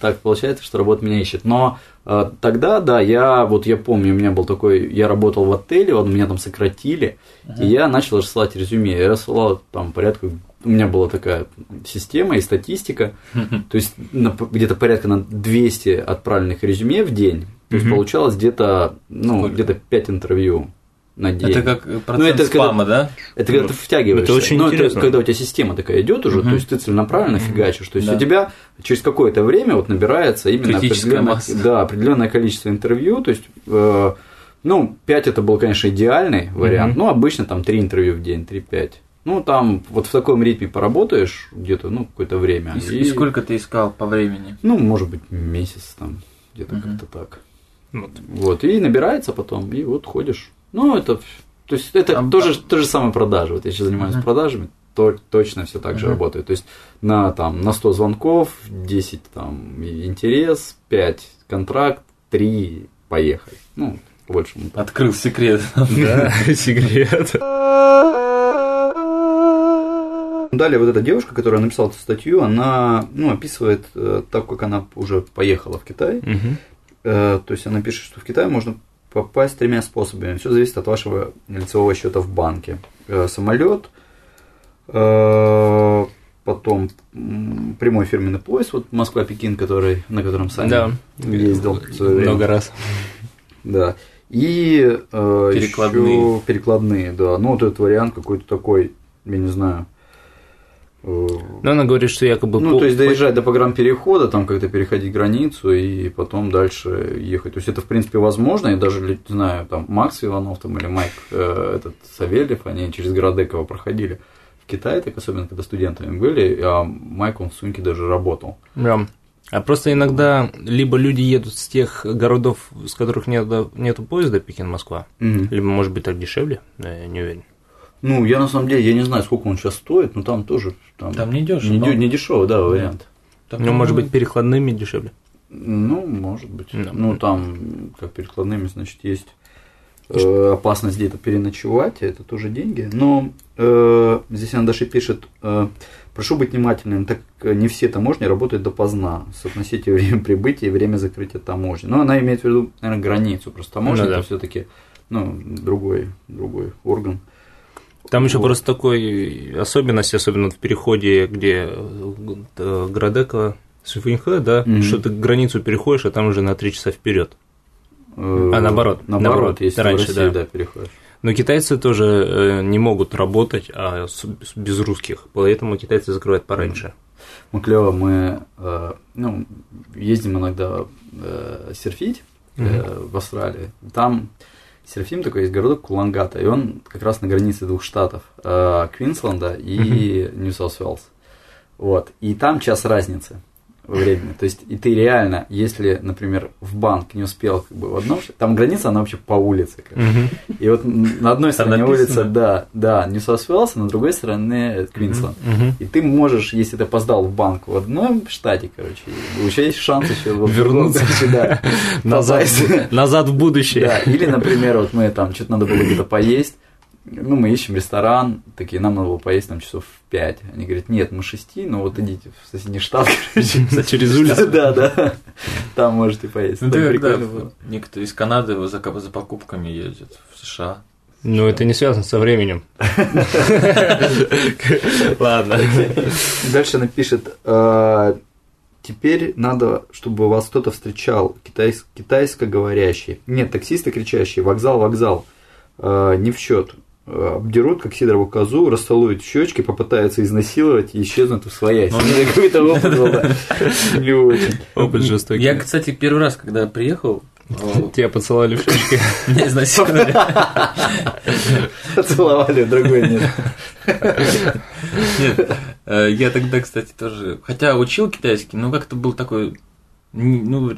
так получается, что работа меня ищет. Но э, тогда, да, я вот я помню, у меня был такой, я работал в отеле, вот меня там сократили, ага. и я начал рассылать резюме. Я рассылал там порядка, у меня была такая система и статистика, то есть на, где-то порядка на двести отправленных резюме в день. То есть, получалось где-то, ну, где-то пять интервью на день. Это как процент ну, это спама, когда, да? Это когда ты втягиваешься. Это очень ну, интересно. Это когда у тебя система такая идет уже, угу. то есть, ты целенаправленно угу. фигачишь. То есть, да. у тебя через какое-то время вот набирается именно определенное, да, определенное количество интервью. То есть, э, ну, пять это был, конечно, идеальный вариант. Угу. Ну, обычно там три интервью в день, три-пять. Ну, там вот в таком ритме поработаешь где-то, ну, какое-то время. И, и сколько ты искал по времени? Ну, может быть, месяц там, где-то угу. как-то так. Вот. Вот, и набирается потом, и вот ходишь. Ну, это, то есть, это а, тоже, а... тоже самое продажи. Вот я сейчас занимаюсь uh-huh. продажами, то точно все так uh-huh. же работает. То есть, на, там, на сто звонков, десять там, интерес, пять контракт, три поехали. Ну, по большему. Открыл секрет. Да, секрет. Далее вот эта девушка, которая написала эту статью, она описывает так, как она уже поехала в Китай. То есть, она пишет, что в Китай можно попасть тремя способами. Все зависит от вашего лицевого счета в банке. Самолет, потом прямой фирменный поезд, вот Москва-Пекин, который, на котором Саня да. ездил в свое время. Много раз. Да. И перекладные. перекладные, да. Ну, вот этот вариант какой-то такой, я не знаю. Ну, она говорит, что якобы... Ну, пол... то есть, доезжать до погранперехода, там как-то переходить границу и потом дальше ехать. То есть, это, в принципе, возможно, и даже, не знаю, там, Макс Иванов там, или Майк э, этот, Савельев, они через Городекова проходили в Китае, так особенно, когда студентами были, а Майк, он в сумке даже работал. Да. А просто иногда либо люди едут с тех городов, с которых нет, нету поезда Пекин-Москва, mm-hmm. либо, может быть, так дешевле, я не уверен. Ну, я на самом деле, я не знаю, сколько он сейчас стоит, но там тоже... Там, там не дешево. Не, не дешево, да, вариант. Там, ну, может быть, перекладными дешевле? Ну, может быть. Да. Ну, там, как перекладными, значит, есть э, опасность где-то переночевать, это тоже деньги. Но э, здесь она даже пишет, э, прошу быть внимательным, так как не все таможни работают допоздна. Соотносите время прибытия и время закрытия таможни. Но она имеет в виду, наверное, границу, просто таможня, да, да. это все-таки ну, другой, другой орган. Там еще вот. Просто такой особенность, особенно в переходе, где Городекова, Суйфэньхэ, да, mm-hmm. что ты границу переходишь, а там уже на три часа вперед. Mm-hmm. А наоборот, наоборот, наоборот если раньше, в России, да. да, переходишь. Но китайцы тоже не могут работать а без русских, поэтому китайцы закрывают пораньше. Ну, клево, мы ну, ездим иногда серфить mm-hmm. в Австралии, там... Серфим такой есть городок Кулангата, и он как раз на границе двух штатов, Квинсленда и mm-hmm. Нью-Саут-Уэльс. Вот. И там час разницы во времени. То есть, и ты реально, если, например, в банк не успел как бы в одном, там граница, она вообще по улице. Как. Mm-hmm. И вот на одной стороне улица, да, да, Нью-Саут-Уэльс, а на другой стороне Квинсленд. Mm-hmm. И ты можешь, если ты опоздал в банк в одном штате, короче, у тебя есть шанс еще вот, вернуться сюда. Назад, назад в будущее. Да, или, например, вот мы там, что-то надо было где-то поесть, ну, мы ищем ресторан, такие, нам надо было поесть там часов в пять. Они говорят, нет, мы шести, но вот идите в соседний штат, короче. Через улицу? Да, да, там можете поесть. Ну, прикольно. Некоторые из Канады за покупками ездят в США. Ну, это не связано со временем. Ладно. Дальше она пишет, теперь надо, чтобы вас кто-то встречал, китайскоговорящий. Нет, таксисты кричащие, вокзал, вокзал, не в счет. Обдерут, как сидорову козу, расцелуют щечки, попытаются изнасиловать и исчезнут в свояси. Какой-то опыт не очень. Опыт жестокий. Я, кстати, первый раз, когда приехал... Тебя поцеловали в щечки. Не изнасиловали. Поцеловали, другой нет. Нет, я тогда, кстати, тоже... Хотя учил китайский, но как-то был такой... Ну,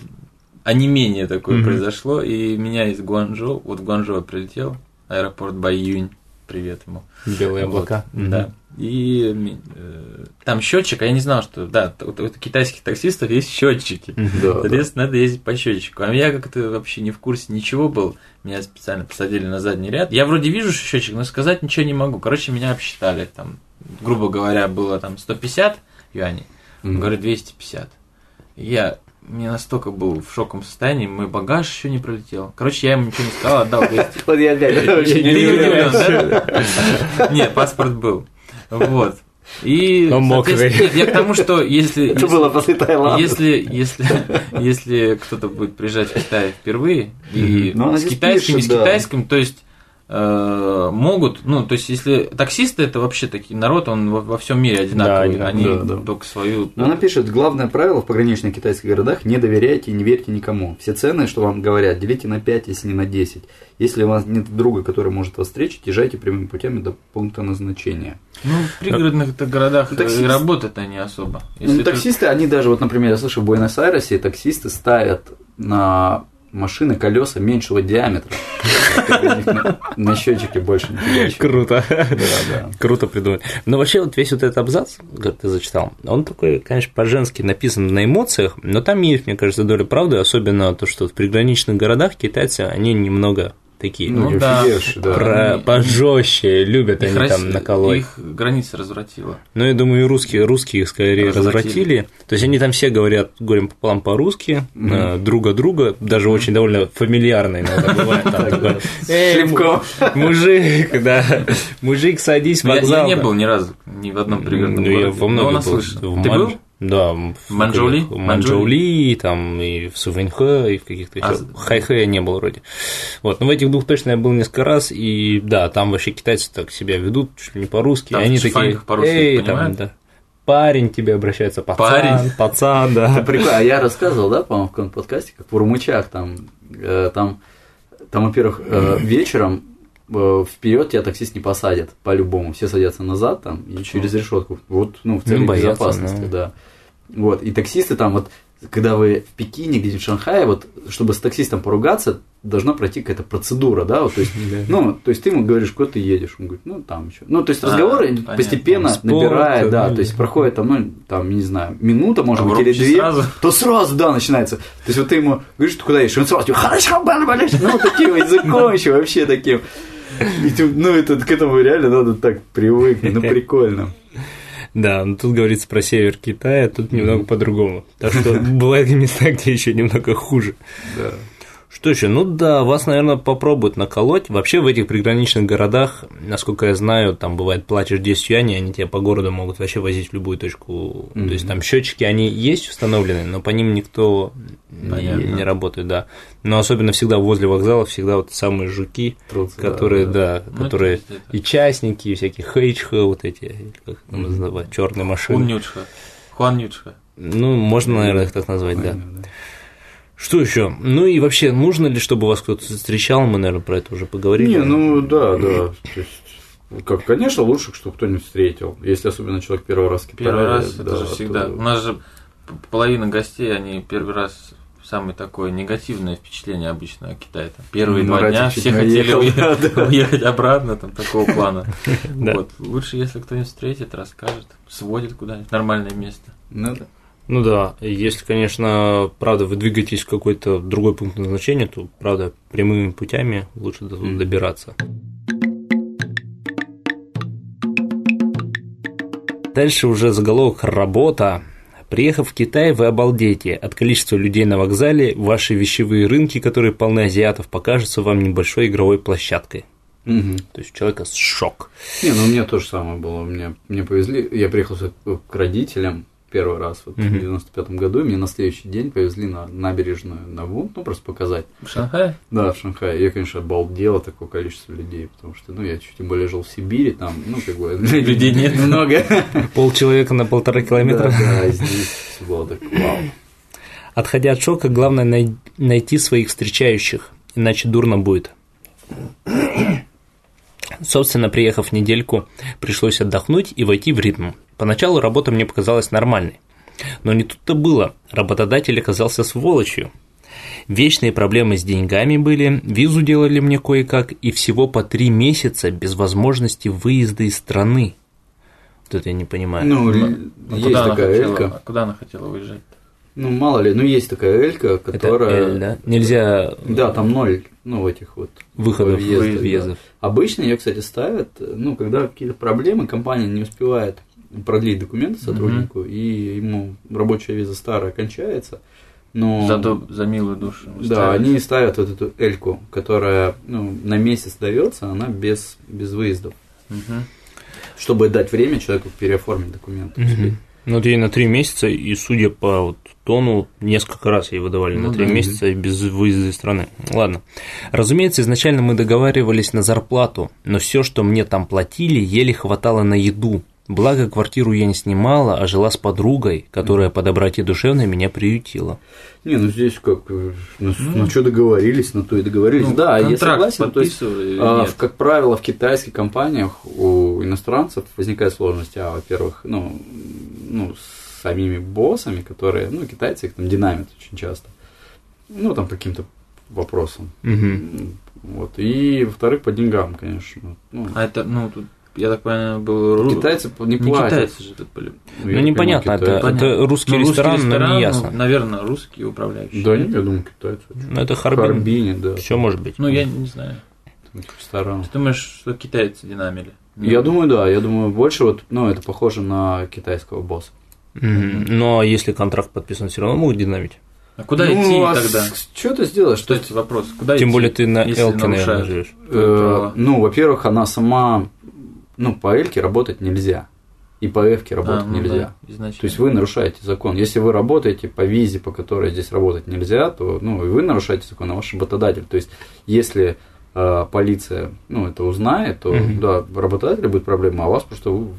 онемение такое произошло, и меня из Гуанчжоу... Вот в Гуанчжоу я прилетел. Аэропорт Байюнь, привет ему. Белые облака. Вот, mm-hmm. Да. И э, там счетчик, а я не знал, что да, у, у китайских таксистов есть счетчики. Mm-hmm. Соответственно, надо ездить по счетчику. А я как-то вообще не в курсе ничего был. Меня специально посадили на задний ряд. Я вроде вижу счетчик, но сказать ничего не могу. Короче, меня обсчитали. Там, грубо говоря, было там сто пятьдесят юаней. Он mm-hmm. говорит, двести пятьдесят. Я. Мне настолько был в шоковом состоянии, мой багаж еще не пролетел. Короче, я ему ничего не сказал, отдал двести. Вот я опять вообще не удивлен, да? Нет, паспорт был. Вот. И, я к тому, что если, это если, было после Таиланда. Если, если, если кто-то будет приезжать в Китай впервые, и ну, с китайским, пишет, и с китайским, да. то есть э, могут, ну, то есть, если таксисты, это вообще такие народ, он во, во всем мире одинаковый, да, они да, да. только свою... Ну, она пишет, главное правило в пограничных китайских городах – не доверяйте и не верьте никому. Все цены, что вам говорят, делите на пять, если не на десять. Если у вас нет друга, который может вас встретить, езжайте прямыми путями до пункта назначения. Ну, в пригородных городах ну, таксист... и работают-то не особо. Если ну, таксисты, это... они даже, вот, например, я слышу, в Буэнос-Айресе таксисты ставят на машины колеса меньшего диаметра. На счетчике больше не Круто. Круто придумали. Но вообще вот весь вот этот абзац, как ты зачитал, он такой, конечно, по-женски написан на эмоциях, но там есть, мне кажется, доля правды, особенно то, что в приграничных городах китайцы, они немного... Такие, ну, ну да, да. Про, пожёстче, любят их они Россия, там наколоть. Их границы развратило. Ну, я думаю, и русские, русские их скорее развратили. развратили. То есть, они там все говорят, говорим пополам по-русски, mm-hmm. друга друга, даже mm-hmm. очень довольно фамильярно иногда бывает. Там такой, эй, мужик, да, мужик, садись, вокзал. Я не был ни разу, ни в одном пригородном городе. Я во многом был. Ты был? Да, в Манчжоули, Манчжоули, там и в Суйфэньхэ, и в каких-то а... еще. Хайхэ я не был вроде. Вот, но в этих двух точно я был несколько раз, и да, там вообще китайцы так себя ведут, чуть ли не по-русски, они такие, эй, там, да. Парень тебе обращается, пацан, Парень. пацан, да. Прикольно, а я рассказывал, да, по-моему, в каком-то подкасте, как в Урмычах, там, там, там, во-первых, вечером вперед тебя таксист не посадит, по-любому, все садятся назад, там, и через решетку, вот, ну, в целях безопасности, да. Вот, и таксисты там, вот, когда вы в Пекине, где-нибудь в Шанхае, вот, чтобы с таксистом поругаться, должна пройти какая-то процедура, да, вот, то есть, ну, то есть, ты ему говоришь, куда ты едешь, он говорит, ну, там еще, ну, то есть, разговоры а, постепенно понятно. набирает, Спорт, да, да, то есть, проходит там, ну, там, не знаю, минута, может а быть, или две, сразу? то сразу, да, начинается, то есть, вот, ты ему говоришь, ты куда едешь, он сразу, хорошо, ну, таким языком еще, вообще таким, ну, это к этому реально надо так привыкнуть, ну, прикольно. Да, но тут говорится про север Китая, тут немного по-другому. Так что бывают места, где еще немного хуже. Да. Что еще? Ну да, вас, наверное, попробуют наколоть. Вообще в этих приграничных городах, насколько я знаю, там бывает платишь десять юаней, они тебя по городу могут вообще возить в любую точку. Mm-hmm. То есть там счетчики, они есть установлены, но по ним никто не, не работает, да. Но особенно всегда возле вокзала, всегда вот самые жуки, Труцы, которые, да, да, да которые ну, и частники, и всякие хэйчхэ, вот эти, как их mm-hmm. называют, черные машины. Хуаннючхэ. Ну, можно, наверное, их так назвать, Хуанню, да. да. Что еще? Ну и вообще, нужно ли, чтобы вас кто-то встречал? Мы, наверное, про это уже поговорили. Не, ну да, да. То есть, как, конечно, лучше, чтобы кто-нибудь встретил. Если особенно человек первый раз в Китае. Первый раз, да, это же всегда. То... У нас же половина гостей, они первый раз самое такое негативное впечатление обычно о Китае. Там, первые ну, два дня все хотели уехать, да. уехать обратно, там такого плана. Вот. Лучше, если кто-нибудь встретит, расскажет, сводит куда-нибудь нормальное место. Ну да. Ну да, если, конечно, правда, вы двигаетесь в какой-то другой пункт назначения, то, правда, прямыми путями лучше до туда добираться. Дальше уже заголовок «Работа». Приехав в Китай, вы обалдеете от количества людей на вокзале, ваши вещевые рынки, которые полны азиатов, покажутся вам небольшой игровой площадкой. Угу. То есть у человека шок. Не, ну у меня то же самое было, мне, мне повезли, я приехал к родителям. Первый раз вот, mm-hmm. в девяносто пятом году, и меня на следующий день повезли на набережную Наву, ну, просто показать. В Шанхае? Да, в Шанхае. Я, конечно, обалдел от такого количества людей, потому что, ну, я чуть тем более жил в Сибири, там, ну, как бы... Людей нет много. Полчеловека на полтора километра. Да, здесь все было так, вау. Отходя от шока, главное найти своих встречающих, иначе дурно будет. Собственно, приехав недельку, пришлось отдохнуть и войти в ритм. Поначалу работа мне показалась нормальной. Но не тут-то было. Работодатель оказался сволочью. Вечные проблемы с деньгами были, визу делали мне кое-как, и всего по три месяца без возможности выезда из страны. Вот это я не понимаю. Ну, а есть куда такая она хотела, элька. Куда она хотела выезжать-то? Ну, мало ли, ну, есть такая элька, которая… Эль, да? Нельзя… Да, там ноль, ну, этих вот… Выходов, въездов. въездов. Да. Обычно ее, кстати, ставят, ну, когда какие-то проблемы, компания не успевает продлить документы сотруднику, угу. и ему рабочая виза старая кончается, но… Зато за милую душу. Да, ставят. Они ставят вот эту эльку, которая, ну, на месяц дается, она без, без выездов. Угу. чтобы дать время человеку переоформить документы. Mm-hmm. Ну, вот ей на три месяца, и, судя по вот тону, несколько раз ей выдавали ну, на три да, месяца да. без выезда из страны. Ладно. Разумеется, изначально мы договаривались на зарплату, но все, что мне там платили, еле хватало на еду. Благо, квартиру я не снимала, а жила с подругой, которая по доброте душевной меня приютила. Не, ну здесь как, ну, ну что договорились, на то и договорились. Ну, да, я согласен, то есть, а, как правило, в китайских компаниях у иностранцев возникают сложности, а, во-первых, ну, ну, с самими боссами, которые, ну, китайцы их там динамят очень часто, ну, там, по каким-то вопросам. Угу. Вот, и, во-вторых, по деньгам, конечно. Ну, а это, ну, тут... Я так понимаю, был... Китайцы не платят. Не китайцы же тут были. Ну, ну непонятно, это, это русский, ну, ресторан, русский ресторан, но не ясно. Ну, наверное, русские управляющие. Да нет, я думаю, китайцы. Ну, это Харбин. Харбине, да. Все может быть. Ну, я не знаю. Ресторан. Ты думаешь, что китайцы динамили? Я Нет. думаю, да. Я думаю, больше вот, ну, это похоже на китайского босса. Mm-hmm. Но если контракт подписан, все равно могут динамить. А куда ну, идти а тогда? Что ты сделаешь? Что это вопрос? Куда Тем идти, более ты на Элке, наверное, живешь. Ну, во-первых, она сама... Ну, по Эльке работать нельзя, и по Эфке работать а, ну, нельзя. Да, то есть вы нарушаете закон. Если вы работаете по визе, по которой здесь работать нельзя, то ну, и вы нарушаете закон, а ваш работодатель. То есть, если э, полиция ну, это узнает, то mm-hmm. да, работодатель будет проблема, а вас просто ну,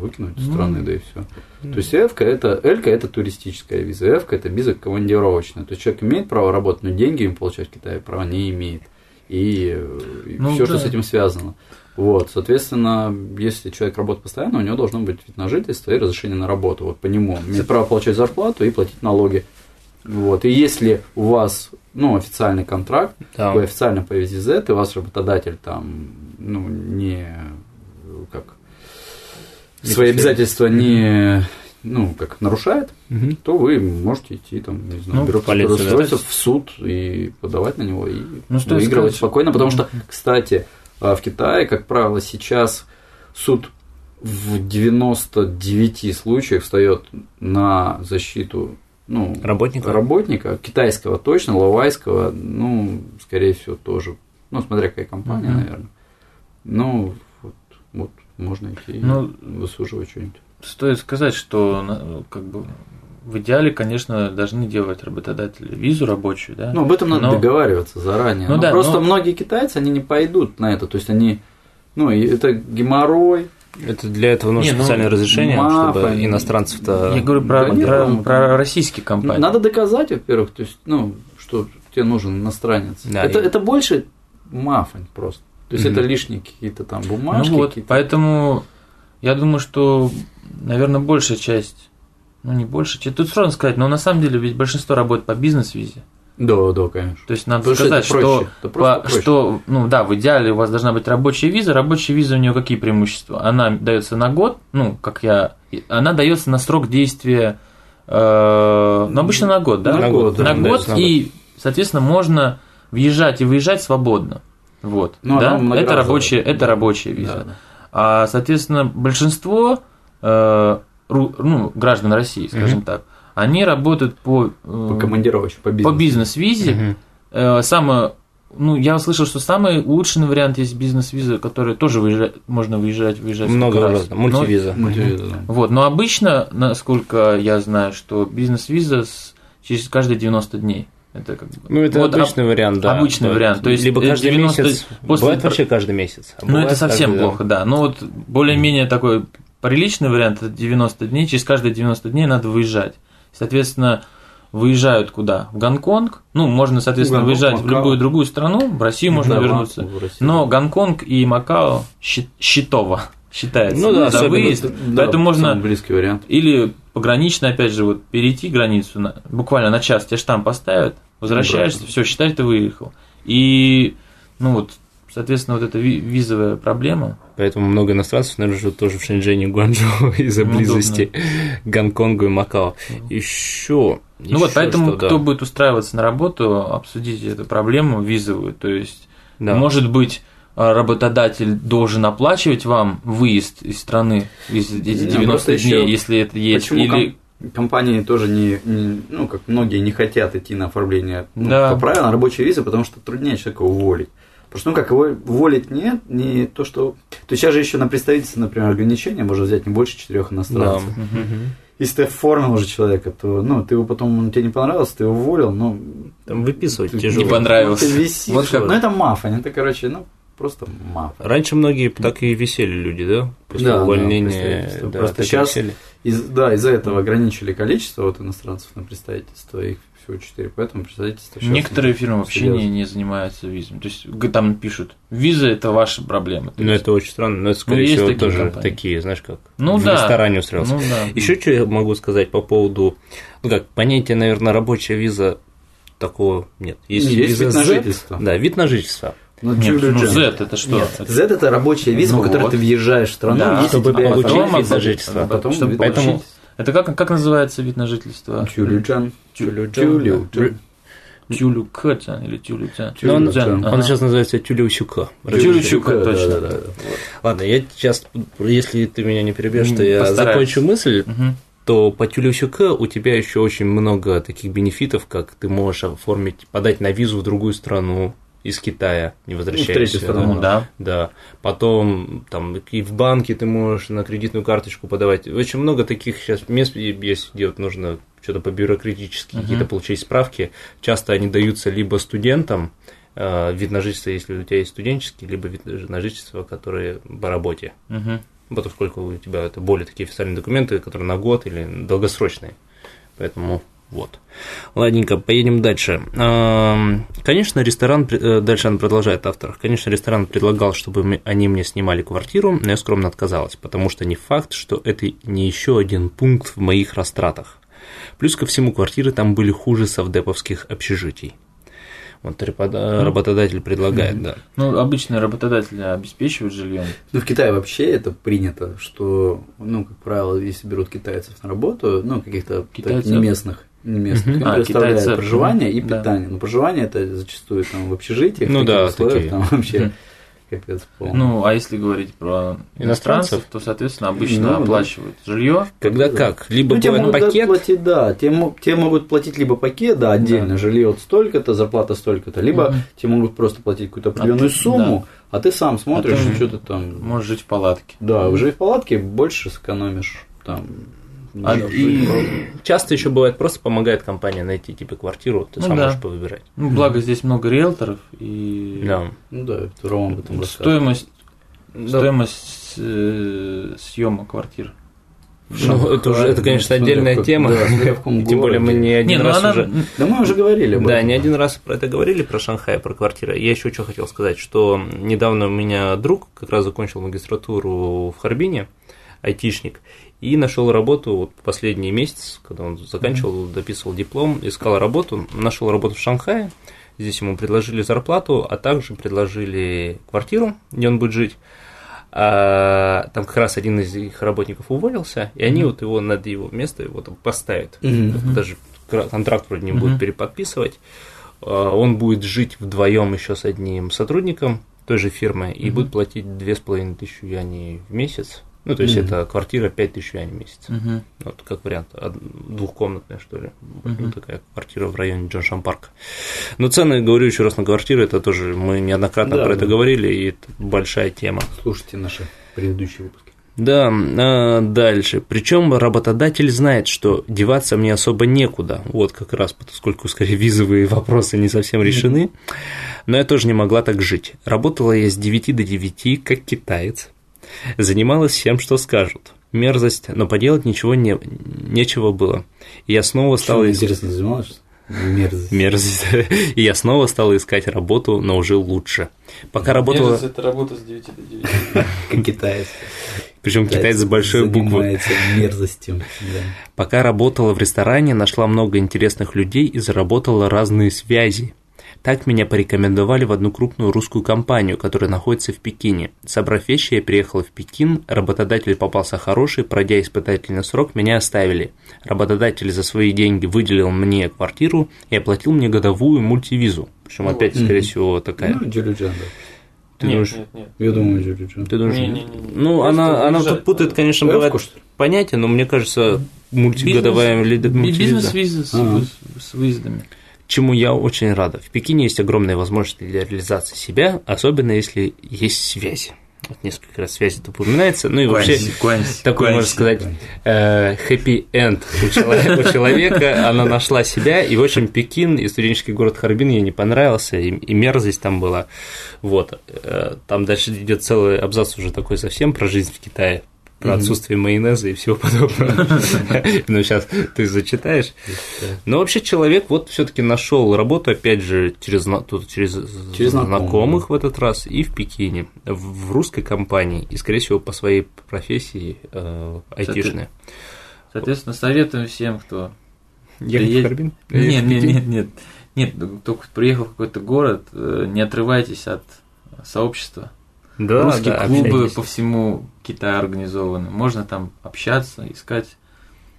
выкинуть из mm-hmm. страны, да и все. Mm-hmm. То есть Эфка это Элька это туристическая виза, Эфка это виза командировочная. То есть человек имеет право работать, но деньги им получать в Китае права не имеет. И, и ну, все, да. что с этим связано. Вот, соответственно, если человек работает постоянно, у него должно быть вид на жительство и разрешение на работу. Вот по нему имеет право получать зарплату и платить налоги. Вот. И если у вас ну, официальный контракт, да. вы официально по Зет, и ваш работодатель там ну, не как свои обязательства не ну, как, нарушает, угу. то вы можете идти там, не знаю, ну, бюро трудоустройства в суд и подавать на него и ну, выигрывать спокойно, потому что, кстати, в Китае, как правило, сейчас суд в девяноста девяти случаях встает на защиту ну, работника. работника, китайского точно, лавайского, ну, скорее всего, тоже. Ну, смотря какая компания, mm-hmm. наверное. Ну, вот, вот можно идти и ну, высуживать что-нибудь. Стоит сказать, что как бы... В идеале, конечно, должны делать работодатели визу рабочую, да. Ну, об этом надо но... договариваться заранее. Ну, но да, просто но... многие китайцы, они не пойдут на это. То есть, они, ну, это геморрой. Это для этого нужно не, специальное ну, разрешение, мафа, чтобы иностранцев-то... Я говорю про, да, нет, про, про, про российские компании. Надо доказать, во-первых, то есть, ну, что тебе нужен иностранец. Да, это, и... это больше мафань просто. То есть, mm-hmm. это лишние какие-то там бумажки. Ну, вот, какие-то... Поэтому я думаю, что, наверное, большая часть... Ну, не больше. Тут сложно сказать, но на самом деле ведь большинство работает по бизнес-визе. Да, да, конечно. То есть надо Потому сказать, что, по, что ну да, в идеале у вас должна быть рабочая виза. Рабочая виза у нее какие преимущества? Она дается на год, ну, как я. Она дается на срок действия э, ну, обычно на год, да? На, на год, да, на год да, и, на год. Соответственно, можно въезжать и выезжать свободно. Вот. Ну, да? Это рабочая, это рабочая виза. Да. А, соответственно, большинство. Э, Ну, граждан России, скажем mm-hmm. так, они работают по, по командировочке, по, по бизнес-визе. Mm-hmm. Самое, ну, я слышал, что самый улучшенный вариант есть бизнес-виза, которая тоже выезжать, можно выезжать, выезжать. Много раз, мультивиза. Но, мультивиза да. Вот, но обычно, насколько я знаю, что бизнес-виза с, через каждые девяносто дней. Это как бы... Ну, это вот обычный об... вариант, да. Обычный да. вариант. То есть либо каждый девяносто... месяц, после... бывает вообще каждый месяц. А ну, это совсем каждый... плохо, да. Но вот более-менее mm-hmm. такой... Приличный вариант – это девяносто дней, через каждые девяносто дней надо выезжать. Соответственно, выезжают куда? В Гонконг, ну, можно, соответственно, Гонконг, выезжать Макао. в любую другую страну, в Россию можно да, вернуться, но Гонконг и Макао счетово считается ну, да, за выезд, да, поэтому можно близкий вариант. Или погранично, опять же, вот перейти границу, на, буквально на час тебе штамп поставят, возвращаешься, все, считай, ты выехал. И, ну, вот… Соответственно, вот эта визовая проблема. Поэтому много иностранцев, наверное, живут тоже в Шэньчжэне, Гуанчжоу из-за ну, близости к Гонконгу и Макао. Еще. Ну еще вот, поэтому, что, кто да. будет устраиваться на работу, обсудить эту проблему визовую. То есть, да. может быть, работодатель должен оплачивать вам выезд из страны из эти девяносто дней, если это есть. Почему или... Компании тоже не, не, ну, как многие не хотят идти на оформление, ну, да. по правилам рабочей визы, потому что труднее человека уволить. Потому что, ну как, его уволить нет, не то, что... То есть сейчас же еще на представительство, например, ограничения можно взять не больше четырех иностранцев. Да. Если ты оформил уже человека, то, ну, ты его потом, он тебе не понравился, ты его уволил, но... Там выписывать тяжело. Не понравился. Ты висишь. Вот как... Ну, это мафань, это, короче, ну, просто маф. Раньше многие так и висели люди, да? После да, увольнения. Да, да, просто сейчас, из, да, из-за этого ограничили количество вот иностранцев на представительство, их всего четыре, поэтому представительство сейчас... Некоторые фирмы вообще не, не занимаются визами, то есть там пишут, виза – это ваша проблема. Ну, это очень странно, но это, скорее ну, всего, такие тоже компании. Такие, знаешь, как ну, в да. ресторане устроился. Ну, да. Еще что я могу сказать по поводу, ну как, понятия, наверное, рабочая виза такого нет. Есть, есть виза вид на жительство. Да, вид на жительство. Ну, нет, ну Z это что? Нет, Z это рабочая виза, ну, по которой вот. Ты въезжаешь в страну, да, чтобы получить потом, вид на жительство. Потом, чтобы поэтому... Это как, как называется вид на жительство? Чулючан. Чулючан. Тюлюкэтян или Тюлютян. Он сейчас называется Тюлющука. Тюлющука, точно. Да, да, да. Ладно, я сейчас, если ты меня не перебьешь, то я закончу мысль. То по Тюлющука у тебя еще очень много таких бенефитов, как ты можешь оформить, подать на визу в другую страну. Из Китая не возвращаешься. Ну, да. Да. да. Потом там и в банке ты можешь на кредитную карточку подавать. Очень много таких сейчас мест есть, где вот нужно что-то по бюрократически uh-huh. какие-то получить справки. Часто они даются либо студентам, вид на жительство, если у тебя есть студенческий, либо вид на жительство, которые по работе. Uh-huh. Потому сколько у тебя это более такие официальные документы, которые на год или долгосрочные. Поэтому. Вот. Ладненько, поедем дальше. Конечно, ресторан, дальше он продолжает автор, конечно, ресторан предлагал, чтобы они мне снимали квартиру, но я скромно отказалась, потому что не факт, что это не еще один пункт в моих растратах. Плюс ко всему, квартиры там были хуже совдеповских общежитий. Вот работодатель предлагает, mm-hmm. да. Ну, обычно работодатели обеспечивают жильем. Ну, в Китае вообще это принято, что, ну, как правило, если берут китайцев на работу, ну, каких-то не местных. Не местных, mm-hmm. а, предоставляют китайцы, проживание mm-hmm. и питание. Да. Но проживание это зачастую там в общежитиях, ну, в таких да, условиях, такие. Там вообще mm-hmm. капец полный. Ну, а если говорить про иностранцев, то, соответственно, обычно ну, оплачивают да. жилье. Когда да. как? Либо ну, тебе могут пакет. Платить, да, тебе, тебе могут платить либо пакет, да, отдельно, да. жилье вот столько-то, зарплата столько-то, либо mm-hmm. тебе могут просто платить какую-то определенную а ты, сумму, да. а ты сам смотришь, а ты что-то там. Можешь жить в палатке. Да, mm-hmm. жить в палатке, больше сэкономишь там. А и... Часто еще бывает, просто помогает компания найти тебе квартиру, ты ну, сам да. можешь повыбирать. Ну, благо здесь много риэлторов и да. ну, да, потом стоимость, да. стоимость э, съема квартир. Ну, это, уже, это, конечно, отдельная как, тема, да, тем более мы не один не, раз она... уже... Да, мы уже говорили об этом. Да, не один раз про это говорили, про Шанхай, про квартиры. Я еще что хотел сказать, что недавно у меня друг как раз закончил магистратуру в Харбине, айтишник, и нашел работу вот, последний месяц, когда он заканчивал, дописывал диплом, искал работу, нашел работу в Шанхае, здесь ему предложили зарплату, а также предложили квартиру, где он будет жить. А, там как раз один из их работников уволился, и они mm-hmm. вот его над его место его там поставят, mm-hmm. даже контракт вроде не mm-hmm. будут переподписывать, а, он будет жить вдвоем еще с одним сотрудником той же фирмы mm-hmm. и будет платить две с половиной тысячи юаней в месяц. Ну, то есть, mm-hmm. это квартира пять тысяч юаней в месяц. Mm-hmm. Вот как вариант. Двухкомнатная, что ли. Mm-hmm. Ну, такая квартира в районе Джоншан-парка. Но цены, говорю еще раз, на квартиры, это тоже мы неоднократно да, про да. это говорили, и это большая тема. Слушайте наши предыдущие выпуски. Да, а дальше. Причем работодатель знает, что деваться мне особо некуда. Вот как раз, поскольку, скорее, визовые вопросы не совсем решены. Но я тоже не могла так жить. Работала я с девяти до девяти, как китаец. Занималась всем, что скажут. Мерзость, но поделать ничего не, нечего было. И я снова стала... Что, интересно, занималась? Мерзость. Мерзость. И я снова стала искать работу, но уже лучше. Пока работала... Мерзость – это работа с девяти до девяти. Как китаец. Причем китаец с большой буквы. Занимается мерзостью. Пока работала в ресторане, нашла много интересных людей и заработала разные связи. Так меня порекомендовали в одну крупную русскую компанию, которая находится в Пекине. Собрав вещи, я приехала в Пекин, работодатель попался хороший, пройдя испытательный срок, меня оставили. Работодатель за свои деньги выделил мне квартиру и оплатил мне годовую мультивизу. Причем ну, опять, вот. Скорее mm-hmm. всего, такая... Ну, Дюриджан, да. Ты нет, думаешь? Нет, нет. Я думаю, Дюриджан. Ты думаешь? Не, не, не, не. Ну, она, она тут путает, конечно, бывает понятия, но мне кажется, мультигодовая мультивиза... Бизнес-виза с выездами. чему я очень рада. В Пекине есть огромные возможности для реализации себя, особенно если есть связи. Вот несколько раз связи это упоминается. Ну и вообще Куанси, такой, Куанси, можно сказать, хэппи-энд у, у человека. Она нашла себя. И, в общем, Пекин и студенческий город Харбин ей не понравился, и, и мерзость там была. Вот. Там дальше идет целый абзац уже такой совсем про жизнь в Китае, про отсутствие майонеза и всего подобного. Ну, сейчас ты зачитаешь. Но вообще человек вот все-таки нашел работу, опять же, через знакомых в этот раз и в Пекине, в русской компании, и, скорее всего, по своей профессии айтишная. Соответственно, советуем всем, кто... Ехать в Харбин? Нет, нет, нет. Нет, только приехал в какой-то город, не отрывайтесь от сообщества. Да, русские да, клубы общайтесь. По всему Китаю организованы. Можно там общаться, искать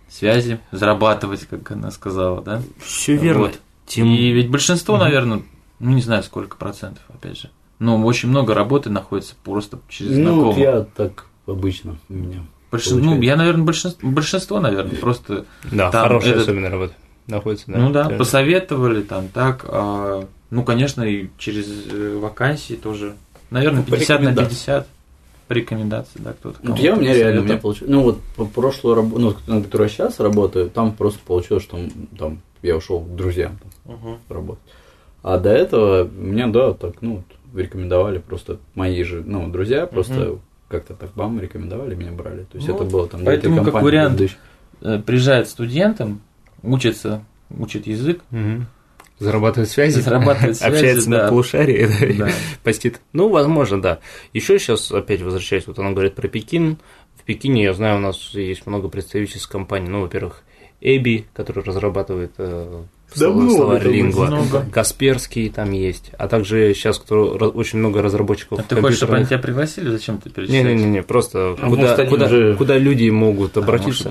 связи, зарабатывать, как она сказала, да? Все верно. Вот. Тем... И ведь большинство, угу. наверное, ну не знаю сколько процентов, опять же. Но очень много работы находится просто через знакомых. Ну, я так обычно у меня. Большин... Ну, я, наверное, большинство, большинство наверное, просто. Да, хорошая этот... особенно работа находится. Да, ну да, реально. Посоветовали там так. А... Ну, конечно, и через вакансии тоже. Наверное, пятьдесят на пятьдесят по рекомендации, да, кто-то. Ну, я у меня реально, у меня получилось. Ну, вот по прошлую работу, ну, на которой я сейчас работаю, там просто получилось, что там я ушел к друзьям там, uh-huh. работать. А до этого меня, да, так, ну, рекомендовали просто мои же, ну, друзья, просто uh-huh. как-то так бам, рекомендовали, меня брали. То есть вот. Это было там для этой компании. Как вариант, приезжает студентом, учится, учит язык. Uh-huh. Зарабатывает связи, зарабатывает связи, общается да. на полушарии, да. постит. Ну, возможно, да. Еще сейчас опять возвращаюсь, вот она говорит про Пекин. В Пекине, я знаю, у нас есть много представительств компаний. Ну, во-первых, Эби, который разрабатывает э, словарь лингва, Касперский там есть, а также сейчас кто, очень много разработчиков. А ты хочешь, чтобы они тебя пригласили? Зачем ты перечисляешь? Не, не, не, просто а куда, может, куда, уже... куда люди могут обратиться?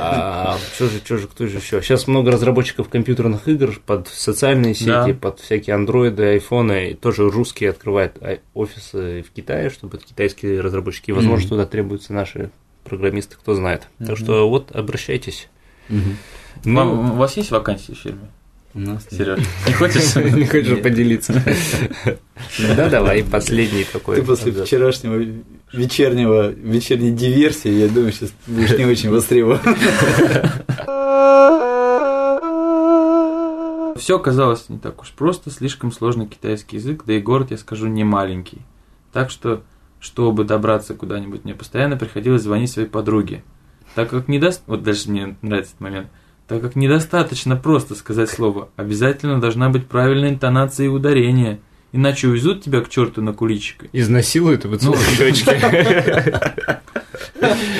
А что же, что же, кто же еще? Сейчас много разработчиков компьютерных игр под социальные сети, под всякие андроиды, айфоны, тоже русские открывают офисы в Китае, чтобы китайские разработчики, возможно, туда требуются наши. Программисты, кто знает. Mm-hmm. Так что вот обращайтесь. Mm-hmm. Ну, Вам, у вас есть вакансии в фирме? У нас Серёж. Не хочешь? Не хочешь поделиться? Да, давай, последний такой. Ты после вчерашнего вечернего вечерней диверсии, я думаю, сейчас будешь не очень востребован. Все оказалось не так уж просто, слишком сложный китайский язык, да и город, я скажу, не маленький. Так что... Чтобы добраться куда-нибудь, мне постоянно приходилось звонить своей подруге. Так как недостаточно... Вот дальше мне нравится этот момент. Так как недостаточно просто сказать слово, обязательно должна быть правильная интонация и ударение. Иначе увезут тебя к черту на куличик. Изнасилуют и выцелуют щечки.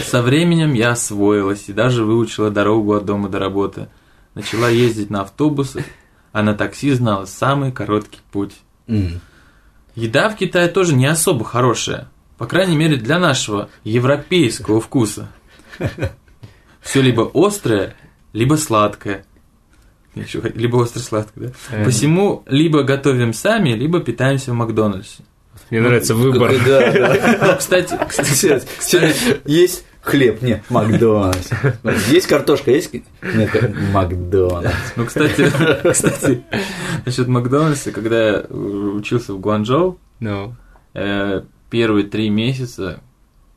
Со временем я освоилась и даже выучила дорогу от дома до работы. Начала ездить на автобусах, а на такси знала самый короткий путь. Еда в Китае тоже не особо хорошая. По крайней мере, для нашего европейского вкуса. Все либо острое, либо сладкое. Либо остро-сладкое, да? Посему либо готовим сами, либо питаемся в Макдональдсе. Мне ну, нравится выбор. Да, да. Ну, кстати, кстати, кстати, есть хлеб, нет, Макдональдс. Есть картошка, есть... Нет, Макдональдс. Ну, кстати, кстати, насчет Макдональдса, когда я учился в Гуанчжоу, no. э, первые три месяца,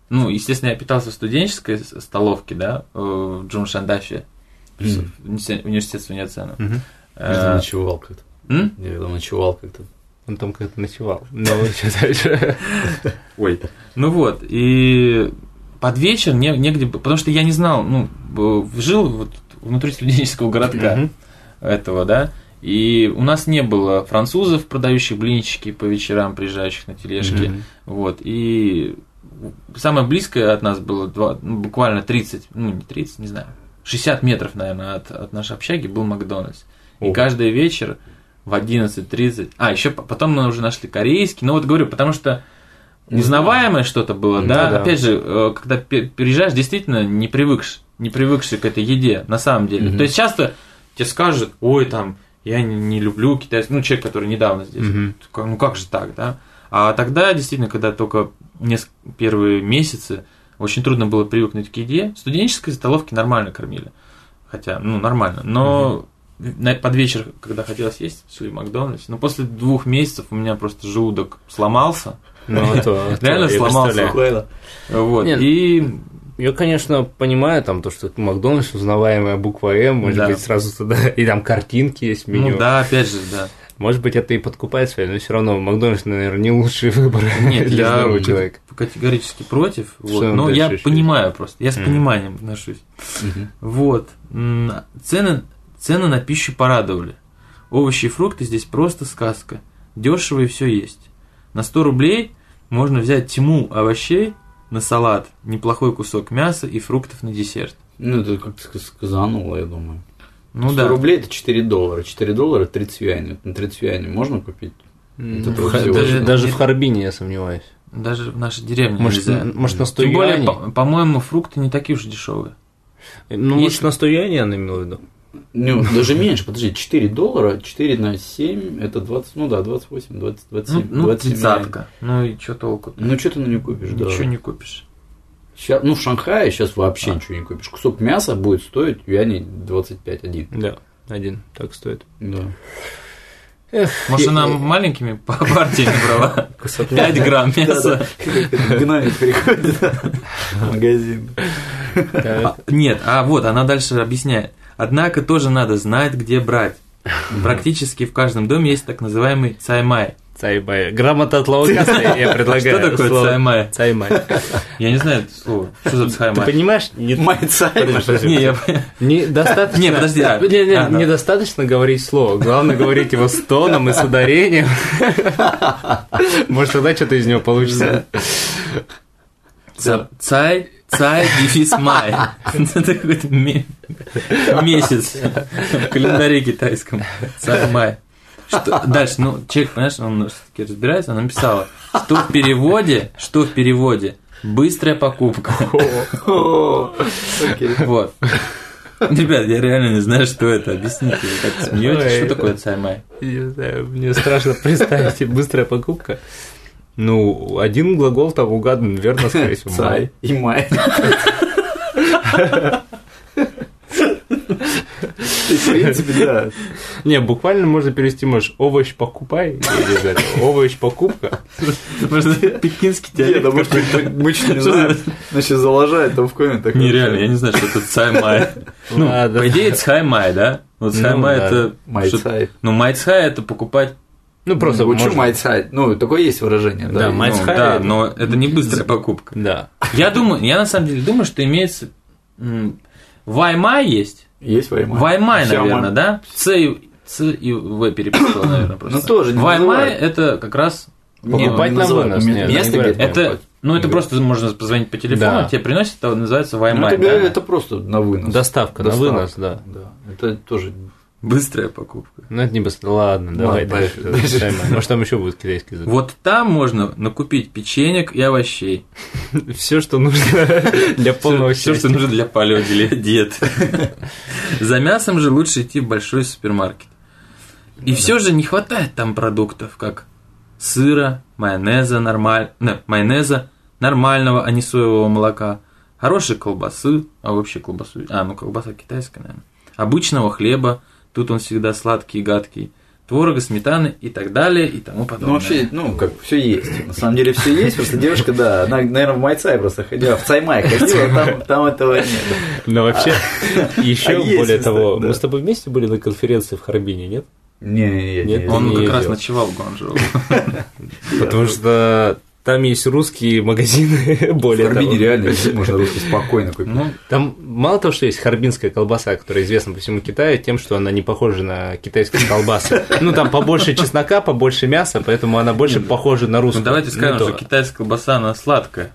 ну, естественно, я питался в студенческой столовке, да, в Джуншандафе, mm. университет Суньяцена. Mm-hmm. Э, я там ночевал как-то. Mm? Я там ночевал как-то. Он там как-то ночевал. Ой. Ну вот, и... Под вечер негде, потому что я не знал, ну, жил вот внутри студенческого городка mm-hmm. этого, да, и у нас не было французов, продающих блинчики по вечерам, приезжающих на тележке, mm-hmm. вот, и самое близкое от нас было два, ну, буквально тридцать, ну, не тридцать, не знаю, шестьдесят метров, наверное, от, от нашей общаги был Макдональдс, oh. и каждый вечер в одиннадцать тридцать, а, еще потом мы уже нашли корейский, ну, вот говорю, потому что узнаваемое что-то было, да? Да, опять же, когда переезжаешь, действительно не привыкший, не привыкший к этой еде, на самом деле. Mm-hmm. То есть часто тебе скажут, ой, там, я не, не люблю китайский, ну, человек, который недавно здесь, mm-hmm. ну, как же так, да? А тогда, действительно, когда только неск... первые месяцы, очень трудно было привыкнуть к еде, студенческой столовки нормально кормили, хотя, ну, нормально, но под вечер, когда хотелось есть, шли в Макдональдс. Но после двух месяцев у меня просто желудок сломался. Ну, это, реально это, сломался. Вот. Нет, и... Я, конечно, понимаю, там, то, что это Макдональдс, узнаваемая буква М, может да. быть, сразу туда. И там картинки есть, меню. Ну да, опять же, да. Может быть, это и подкупает свои, но все равно Макдональдс, наверное, не лучший выбор. Нет, для здорового человека. Категорически против. Вот. Но я понимаю есть? Просто. Я с mm-hmm. пониманием отношусь. Mm-hmm. Вот. Цены, цены на пищу порадовали. Овощи и фрукты здесь просто сказка. Дешево и все есть. На сто рублей можно взять тьму овощей на салат, неплохой кусок мяса и фруктов на десерт. Ну, это как-то сказануло, я думаю. Ну, сто да. рублей это четыре доллара. четыре доллара тридцать юаней. На тридцать юаней можно купить? Mm-hmm. Это mm-hmm. даже, даже в Харбине, я сомневаюсь. Даже в нашей деревне. Может, нельзя. Может на сто юаней? Тем более, по- по-моему, фрукты не такие уж дешевые. Ну, может, на сто юаней я имел в виду? Ну, даже меньше, подожди, четыре доллара, четыре на семь, это двадцать, ну да, двадцать восемь, двадцать, двадцать семь. Ну, тридцатка, ну, ну и что толку-то? Ну, что ты ну, не купишь, да. Ничего не купишь. Сейчас, ну, в Шанхае сейчас вообще а. ничего не купишь. Кусок мяса будет стоить юаней двадцать пять, один. Да, один, так стоит. Да. Эх, может, она я... маленькими по партии набрала? пять грамм мяса. Гномик приходит в магазин. Нет, а вот, она дальше объясняет. Однако тоже надо знать, где брать. Практически в каждом доме есть так называемый цаймай. Цаймай. Грамота от лаукаса, я предлагаю. Что такое цаймай? Цаймай. Я не знаю это слово. Что за цаймай? Ты понимаешь? Май цаймай. Достаточно. Не, подожди. Недостаточно говорить слово. Главное говорить его с тоном и с ударением. Может, тогда что-то из него получится. Цай. Цай, дефис май. Это какой-то месяц в календаре китайском. Цай май. Что? Дальше, ну, человек, понимаешь, он все-таки разбирается, она написала, что в переводе, что в переводе, быстрая покупка. Вот. Ребят, я реально не знаю, что это. Объясните, вы так смеетесь, что такое цай май? Не знаю, мне страшно представить, быстрая покупка. Ну, один глагол там угадан, верно, скорее всего. Цай и май. В принципе, да. Не, буквально можно перевести, можешь, овощ покупай, овощ покупка. Может, пекинский диалект. Да, может, мы что не знаем, значит, заложает там в комментах. Нереально, я не знаю, что это цай май. Ну, по идее, цай май, да? Ну, цай май это... Майцай. Ну, майцай это покупать... Ну, просто учу майцай. Ну, такое есть выражение. Да, да майцай. Ну, да, но это не быстрая покупка. Да. Я думаю, я на самом деле думаю, что имеется... Ваймай есть? Есть ваймай. Ваймай, наверное, да? С и В переписала, наверное, просто. Ну, тоже не ваймай – это как раз... Покупать на вынос. Место, где это... Ну, это просто можно позвонить по телефону, тебе приносят, это называется ваймай. Ну, это просто на вынос. Доставка на вынос, да. Это тоже... Быстрая покупка. Ну, это не быстро. Ладно, Ладно давай дальше. дальше. дальше. Может, там еще будет китайский язык. Вот там можно накупить печенек и овощей. Все, что нужно для полного счастья. Все, что нужно для полёта или диет. За мясом же лучше идти в большой супермаркет. И все же не хватает там продуктов, как сыра, майонеза, нормаль... не, майонеза нормального, а не соевого молока, хорошей колбасы, а вообще колбасу... А, ну, колбаса китайская, наверное. Обычного хлеба, тут он всегда сладкий и гадкий, творога, сметаны и так далее и тому подобное. Ну, вообще, ну, как, все есть. На самом деле все есть, просто девушка, да, она, наверное, в майцай просто ходила, в цаймай ходила, там, там этого нет. Но вообще, а, еще а более того, да. Мы с тобой вместе были на конференции в Харбине, нет? Не, не, нет, не, он не как ездил. Раз ночевал в Гуанчжоу. Потому что... Там есть русские магазины, более того. В Харбине реально можно русский спокойно купить. Ну, там мало того, что есть харбинская колбаса, которая известна по всему Китаю тем, что она не похожа на китайские колбасы. Ну, там побольше чеснока, побольше мяса, поэтому она больше похожа на русскую. Ну, давайте скажем, что китайская колбаса, она сладкая.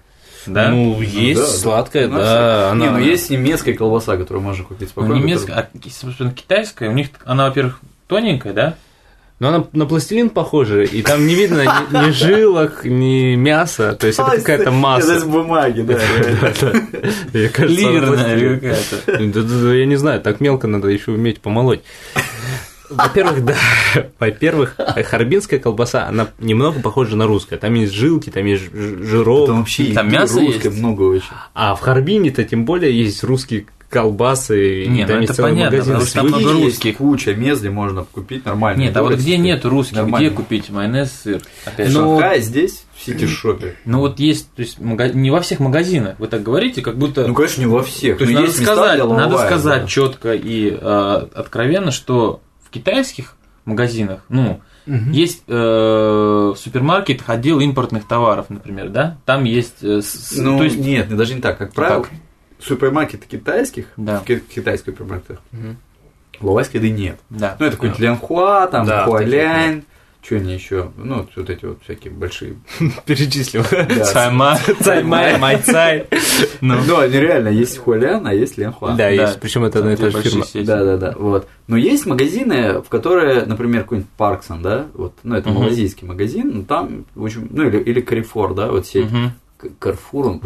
Да? Ну, есть ну, да, сладкая, да. да она... Не, ну есть немецкая колбаса, которую можно купить спокойно. Ну, немецкая, которую... а собственно, китайская, у них она, во-первых, тоненькая, да? Но она на пластилин похожа, и там не видно ни, ни жилок, ни мяса, то есть это какая-то масса. Это из бумаги, да. Ливерная какая-то. Я не знаю, так мелко надо еще уметь помолоть. Во-первых, да. Во-первых, харбинская колбаса, она немного похожа на русскую. Там есть жилки, там есть жирок. Там вообще там мясо русское много очень. А в Харбине-то тем более есть русские колбасы. Нет, ну это понятно, магазин, потому что там много русских. Куча мест, где можно купить нормально. Нет, а вот где нет русских, нормально. Где купить майонез, сыр? Опять но... Шанхай здесь, в сити-шопе. Ну вот есть, то есть мага... не во всех магазинах, вы так говорите, как будто... Ну, конечно, не во всех. То есть надо, есть сказать, места, ломовая, надо сказать да. четко и э, откровенно, что в китайских магазинах, ну, угу. Есть э, супермаркет, отдел импортных товаров, например, да? Там есть... Э, с... Ну, то есть... нет, даже не так, как правило... Так. Супермаркеты китайских, да. Китайских супермаркетах, угу. Лавайской еды нет. Да. Ну, это какой-нибудь Лянхуа, там, да, Хуалянь, что они еще, ну, вот эти вот всякие большие. Перечислил. Цаймай, Цаймай, Майцай. Ну, реально, есть Хуалянь, а есть Лянхуа. Да, есть, причем это одна и та же фирма. Да, да, да, вот. Но есть магазины, в которые, например, какой-нибудь Парксон, да, вот, ну, это малазийский магазин, там, в общем, ну, или Carrefour, да, вот сеть. Carrefour, он,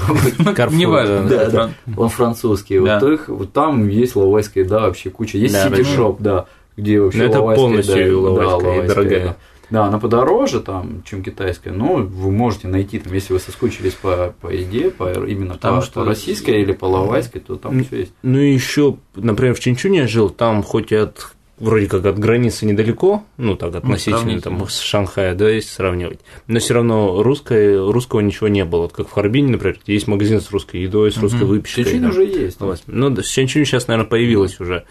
не важно, да, да, он французский. Да. Вот, их, вот там есть лавайская еда вообще куча. Есть сити-шоп, да, да, где вообще это полностью лавайская, да, дорогая. Да, она подороже, там, чем китайская, но вы можете найти, там, если вы соскучились по, по еде, по, именно потому по, что по российской или по лавайской, то там все есть. Ну и еще, например, в Чанчуне я жил, там хоть и от вроде как от границы недалеко, ну так относительно, ну, там с Шанхая, да, если сравнивать. Но все равно русское, русского ничего не было. Вот как в Харбине, например, есть магазин с русской едой, с русской mm-hmm. выпечкой. Чанчунь уже есть. Ну, ну да, Чанчунь сейчас, наверное, появилось уже.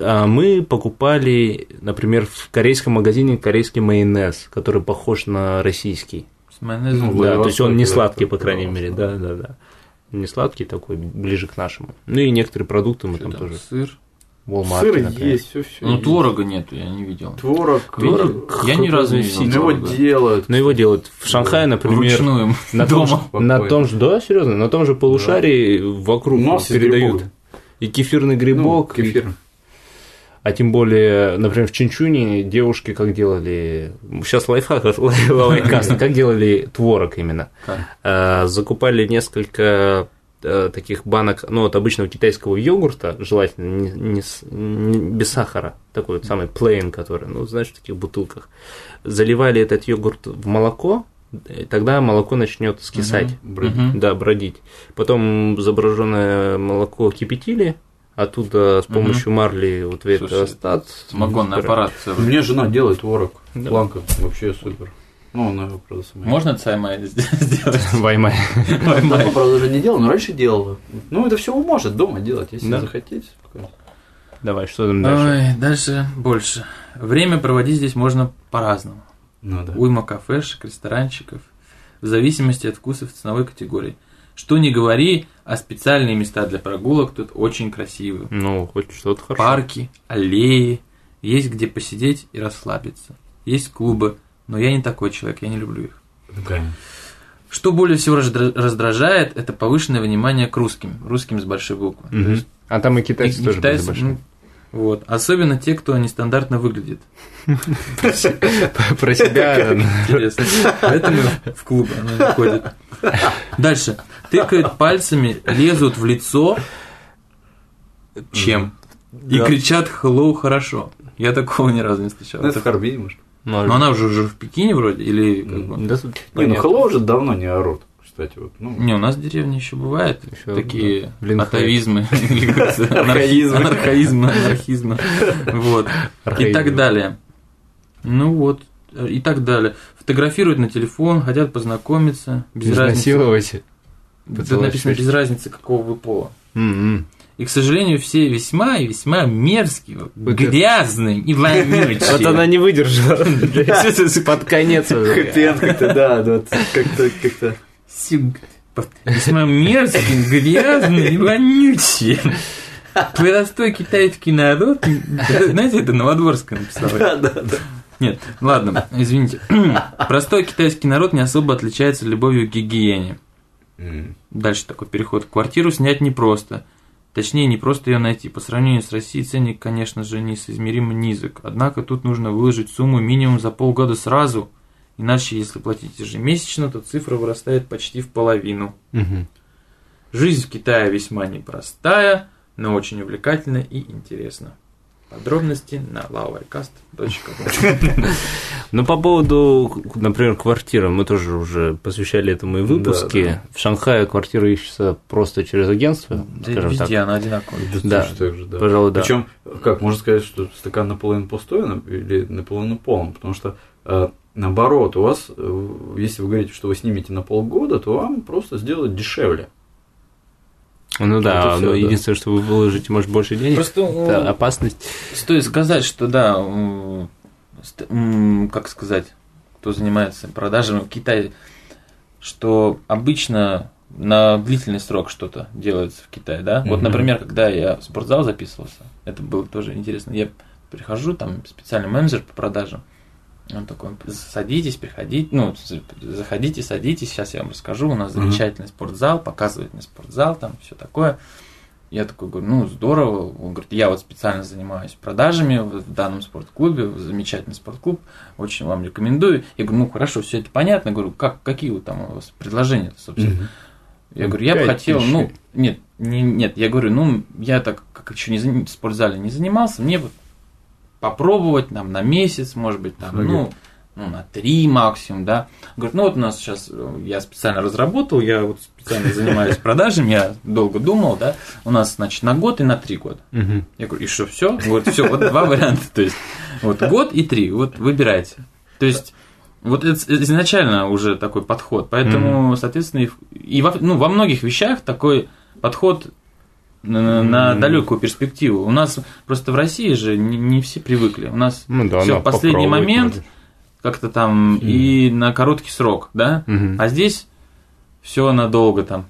А мы покупали, например, в корейском магазине корейский майонез, который похож на российский. С майонезом. Ну, да, то есть он не сладкий, по крайней мере, да, да, да. Не сладкий такой, ближе к нашему. Ну и некоторые продукты мы там, там тоже. Сыр. Walmart, сыр например. Есть, все, все. Ну творога нету, я не видел. Творог, творог я ни разу не видел. Его делают. Но его делают в Шанхае, например. Вручную. На том же, на том же, да, серьезно, на том же полушарии да. Вокруг нас передают и кефирный грибок, ну, кефир. И... А тем более, например, в Чанчуне девушки как делали, сейчас лайфхак, лайфхак, как делали творог именно. Закупали несколько таких банок, ну, от обычного китайского йогурта, желательно не, не, не, без сахара, такой вот самый plain, который, ну, знаешь, в таких бутылках. Заливали этот йогурт в молоко, и тогда молоко начнет скисать, угу, бродить. Угу. Да, бродить. Потом заброженное молоко кипятили, оттуда с помощью угу. марли вот весь остат. Самогонный аппарат. У меня жена делает творог, да. Планка, вообще супер. Ну, она его правда сама. Можно цаймай сделать? Ваймай. Давно, правда, уже не делал, но раньше делала. Ну, это все может дома делать, если да. захотите. Давай, что там дальше? Ой, дальше больше. Время проводить здесь можно по-разному. Ну, да. Уйма кафешек, ресторанчиков, в зависимости от вкусов ценовой категории. Что не говори, а специальные места для прогулок тут очень красивые. Ну, хоть что-то хорошо. Парки, аллеи, есть где посидеть и расслабиться. Есть клубы. Но я не такой человек, я не люблю их. Okay. Что более всего раздражает, это повышенное внимание к русским. Русским с большой буквы. Mm-hmm. То есть, а там и китайцы и, тоже китайцы, были большие. Вот. Особенно те, кто нестандартно выглядит. Про себя. Интересно. Поэтому в клуб она не ходит. Дальше. Тыкают пальцами, лезут в лицо. Чем? И кричат «Hello, хорошо». Я такого ни разу не встречал. Это в Харбине, может. Но, но она уже, уже в Пекине вроде, или как бы. Да, не, ну хэллоу уже давно не орут, кстати. Вот, ну. Не, у нас в деревне еще бывают ещё такие да. атовизмы, анархизмы, анархизмы, вот, и так далее. Ну вот, и так далее. Фотографируют на телефон, хотят познакомиться, без разницы. Тут написано без разницы, какого вы пола. И, к сожалению, все весьма и весьма мерзкие, грязные и вонючие. Вот она не выдержала. Под конец. Хэппи-энд как-то, да, как-то. Весьма мерзкие, грязные и вонючие. Простой китайский народ. Знаете, это Новодворская написала. Да, да, да. Нет, ладно, извините. Простой китайский народ не особо отличается любовью к гигиене. Дальше такой переход. Квартиру снять непросто. Точнее, не просто ее найти. По сравнению с Россией ценник, конечно же, несоизмеримо низок. Однако тут нужно выложить сумму минимум за полгода сразу. Иначе, если платить ежемесячно, то цифра вырастает почти в половину. Угу. Жизнь в Китае весьма непростая, но очень увлекательна и интересна. Подробности на лауэркаст точка ком. Ну, по поводу, например, квартиры, мы тоже уже посвящали этому и выпуски. Да, да. В Шанхае квартира ищется просто через агентство, да, скажем везде так. Она одинаковая. Да, да. Же, да. Пожалуй, да. Причем, как можно сказать, что стакан наполовину пустой или наполовину полным, потому что наоборот, у вас, если вы говорите, что вы снимете на полгода, то вам просто сделают дешевле. Ну да, все, но да. Единственное, что вы выложите, может, больше денег, просто, это опасность. Стоит сказать, что да, как сказать, кто занимается продажами в Китае, что обычно на длительный срок что-то делается в Китае, да? Вот, например, когда я в спортзал записывался, это было тоже интересно, я прихожу, там специальный менеджер по продажам, он такой: садитесь, приходите, ну, заходите, садитесь, сейчас я вам расскажу, у нас замечательный спортзал, показывает мне спортзал, там все такое. Я такой говорю: ну, здорово. Он говорит: я вот специально занимаюсь продажами в данном спортклубе, замечательный спортклуб, очень вам рекомендую. Я говорю: ну, хорошо, все это понятно. Я говорю: как, какие вот там у вас предложения-то, собственно? Я говорю: я бы хотел, ну, нет, не, нет, я говорю, ну, я так как еще не в спортзале не занимался, мне бы попробовать там на месяц, может быть, там, ну, ну, на три максимум, да. Говорит: ну вот у нас сейчас, я специально разработал, я вот специально занимаюсь продажами, я долго думал, да, у нас, значит, на год и на три года. Угу. Я говорю: и что, все? Вот все, вот два варианта, то есть, вот год и три, вот выбирайте. То есть, вот это изначально уже такой подход, поэтому, соответственно, и во, ну, во многих вещах такой подход на, на далекую перспективу. У нас просто в России же не, не все привыкли. У нас ну, да, все в последний момент можешь. Как-то там mm. и на короткий срок, да. Mm-hmm. А здесь все надолго там,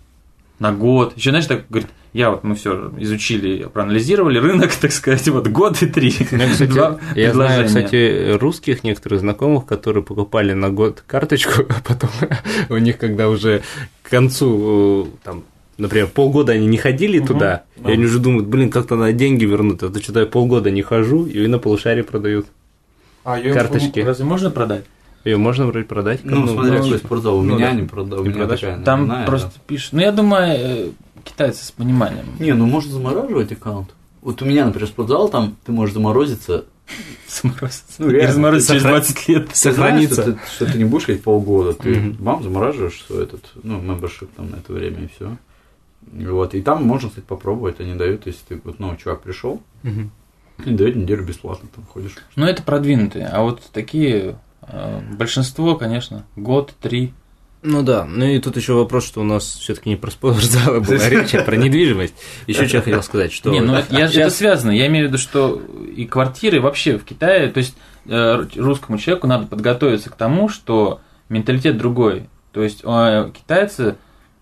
на год. Еще, знаешь, так говорит: я вот мы все изучили, проанализировали рынок, так сказать, вот год и три. Ну, кстати, два я знаю, кстати, русских некоторых знакомых, которые покупали на год карточку, а потом у них, когда уже к концу там. Например, полгода они не ходили угу, туда, да. И они уже думают: блин, как-то надо деньги вернуть, а то что-то я полгода не хожу, и на полушарии продают а, карточки. Разве можно продать? Ее можно вроде продать. Ну, смотря какой спортзал, у меня не продают. Там просто пишут. Ну, я думаю, китайцы с пониманием. Не, ну, можно замораживать аккаунт. Вот у меня, например, спортзал, там ты можешь заморозиться. Заморозиться. Ну, реально. Заморозиться через двадцать лет. Сохраниться. Что ты не будешь ходить полгода, ты бам, замораживаешь свой этот, ну, мембершип там на это время, и все. Вот, и там можно, кстати, попробовать, они дают, если ты вот новый чувак пришел, угу. и дают неделю бесплатно, там ходишь. Ну, это продвинутые, а вот такие э, большинство, конечно, год, три. Ну да, ну и тут еще вопрос, что у нас все-таки не про спортзалы была речь, а про недвижимость. Еще что я хотел сказать, что... Не, ну это связано, я имею в виду, что и квартиры вообще в Китае, то есть русскому человеку надо подготовиться к тому, что менталитет другой, то есть китайцы...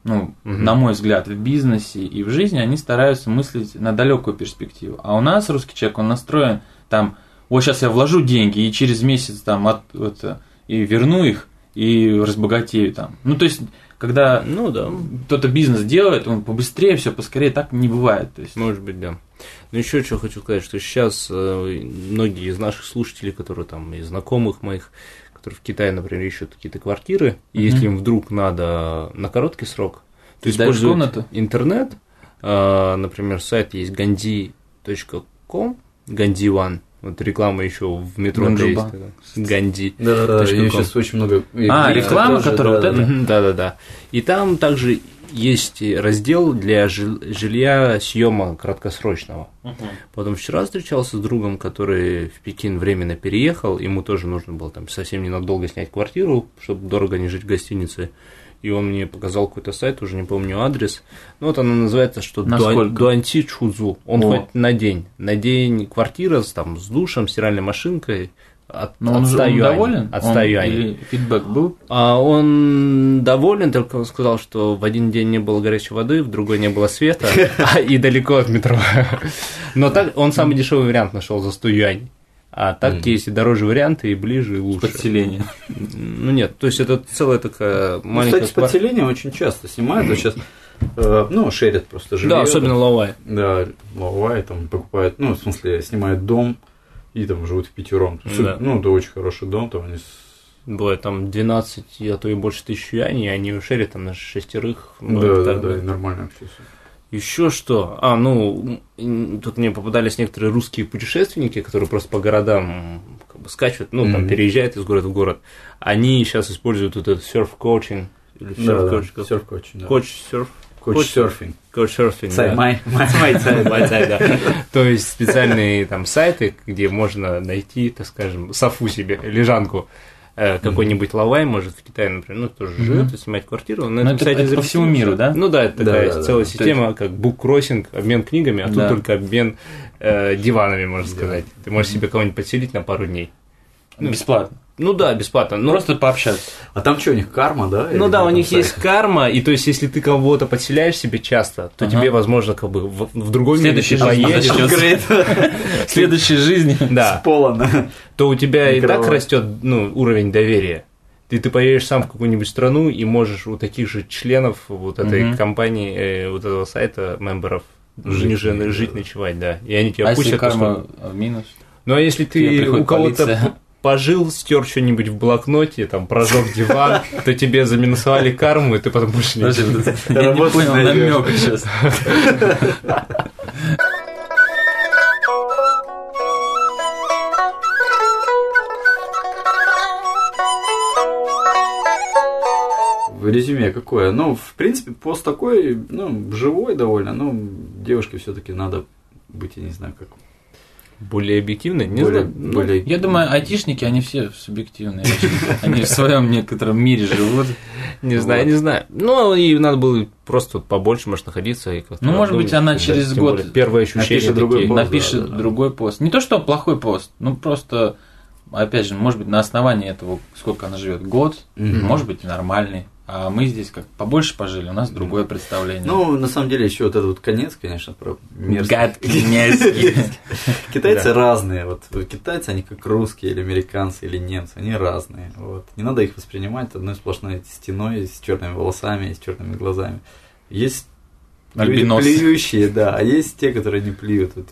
Ну, угу. на мой взгляд, в бизнесе и в жизни они стараются мыслить на далекую перспективу. А у нас русский человек, он настроен там: вот сейчас я вложу деньги и через месяц там от, от, и верну их и разбогатею там. Ну, то есть, когда ну, да. кто-то бизнес делает, он побыстрее, все поскорее, так не бывает. То есть. Может быть, да. Ну, еще что хочу сказать, что сейчас многие из наших слушателей, которые там и знакомых моих, которые в Китае, например, ищут какие-то квартиры, и mm-hmm. если им вдруг надо на короткий срок, то используют интернет, э, например, сайт есть гандхи точка ком, гандхи точка ком, вот реклама еще в метро есть, Gandhi. Да, да, сейчас очень много. А, реклама, которая да, вот это? Да, да, да. И там также есть раздел для жилья съема краткосрочного. Uh-huh. Потом вчера встречался с другом, который в Пекин временно переехал, ему тоже нужно было там совсем ненадолго снять квартиру, чтобы дорого не жить в гостинице. И он мне показал какой-то сайт, уже не помню адрес. Ну вот она называется, что Дуанти Чузу. Он О. хоть на день, на день квартира с, там, с душем, стиральной машинкой. От, Но он, он доволен? От он, или фидбэк был? А, он доволен, только он сказал, что в один день не было горячей воды, в другой не было света, и далеко от метро. Но так он самый дешевый вариант нашел за сто юаней. А так есть и дороже варианты, и ближе, и лучше. Подселение. Ну нет, то есть это целая такая маленькая... Кстати, подселение очень часто снимают, сейчас... Ну, шерят просто жилье. Да, особенно лавай. Да, лавай там покупают, ну, в смысле, снимают дом, и там живут в пятером. Да. Ну, это очень хороший дом, там они... Бывает там двенадцать, а то и больше тысяч юаней, они шерят там на шестерых. Да, да, да, и нормально все. Еще что? А, ну, тут мне попадались некоторые русские путешественники, которые просто по городам как бы скачут, ну, mm-hmm. там переезжают из города в город. Они сейчас используют вот этот серф-коучинг. Серф-коучинг. Коуч-серф. Коуч-серфинг. Коуч-серфинг, да. Май-цай, да. То есть специальные там сайты, где можно найти, так скажем, софу себе, лежанку. Какой-нибудь лавай, может, в Китае, например, ну, тоже живет, mm-hmm. снимать квартиру. Но, но это, это, это по всему миру, да? Ну да, это да, такая да, целая да, система, есть... как буккроссинг, обмен книгами, а да. тут только обмен э, диванами, можно да. сказать. Ты можешь себе кого-нибудь подселить на пару дней. Ну, бесплатно. Ну да, бесплатно. Ну, просто пообщаться. А там что, у них карма, да? Ну да, у них сайт? Есть карма, и то есть, если ты кого-то подселяешь себе часто, то ага. тебе, возможно, как бы в, в другой мире ты поедешь. В следующей жизни с пола. То у тебя и так растет уровень доверия. Ты, ты поедешь сам в какую-нибудь страну и можешь у таких же членов вот этой компании, вот этого сайта, мемберов, жить, ночевать, да. И они тебя пустят. А если карма минус? Ну а если ты у кого-то... пожил, стер что-нибудь в блокноте, там, прожег диван, то тебе заминусовали карму, и ты потом больше не... Я не понял намёк сейчас. Резюме какое? Ну, в принципе, пост такой, ну, живой довольно, но девушке всё-таки надо быть, я не знаю, как... Более объективные? Не более, знаю. Более... Я думаю, айтишники, они все субъективные. Они в своем некотором мире живут. Не знаю, не знаю. Ну, и надо было просто побольше, может, находиться. Ну, может быть, она через год первое ощущение напишет другой пост. Не то, что плохой пост, ну, просто, опять же, может быть, на основании этого, сколько она живет, год, может быть, нормальный. А мы здесь как побольше пожили, у нас другое представление. Ну, на самом деле, еще вот этот вот конец, конечно, про мерзкий. Гадкий, мерзкий. Китайцы разные. Вот китайцы, они как русские, или американцы, или немцы, они разные. Вот. Не надо их воспринимать одной сплошной стеной, с черными волосами, с черными глазами. Есть альбиносы, плюющие, да, а есть те, которые не плюют. Вот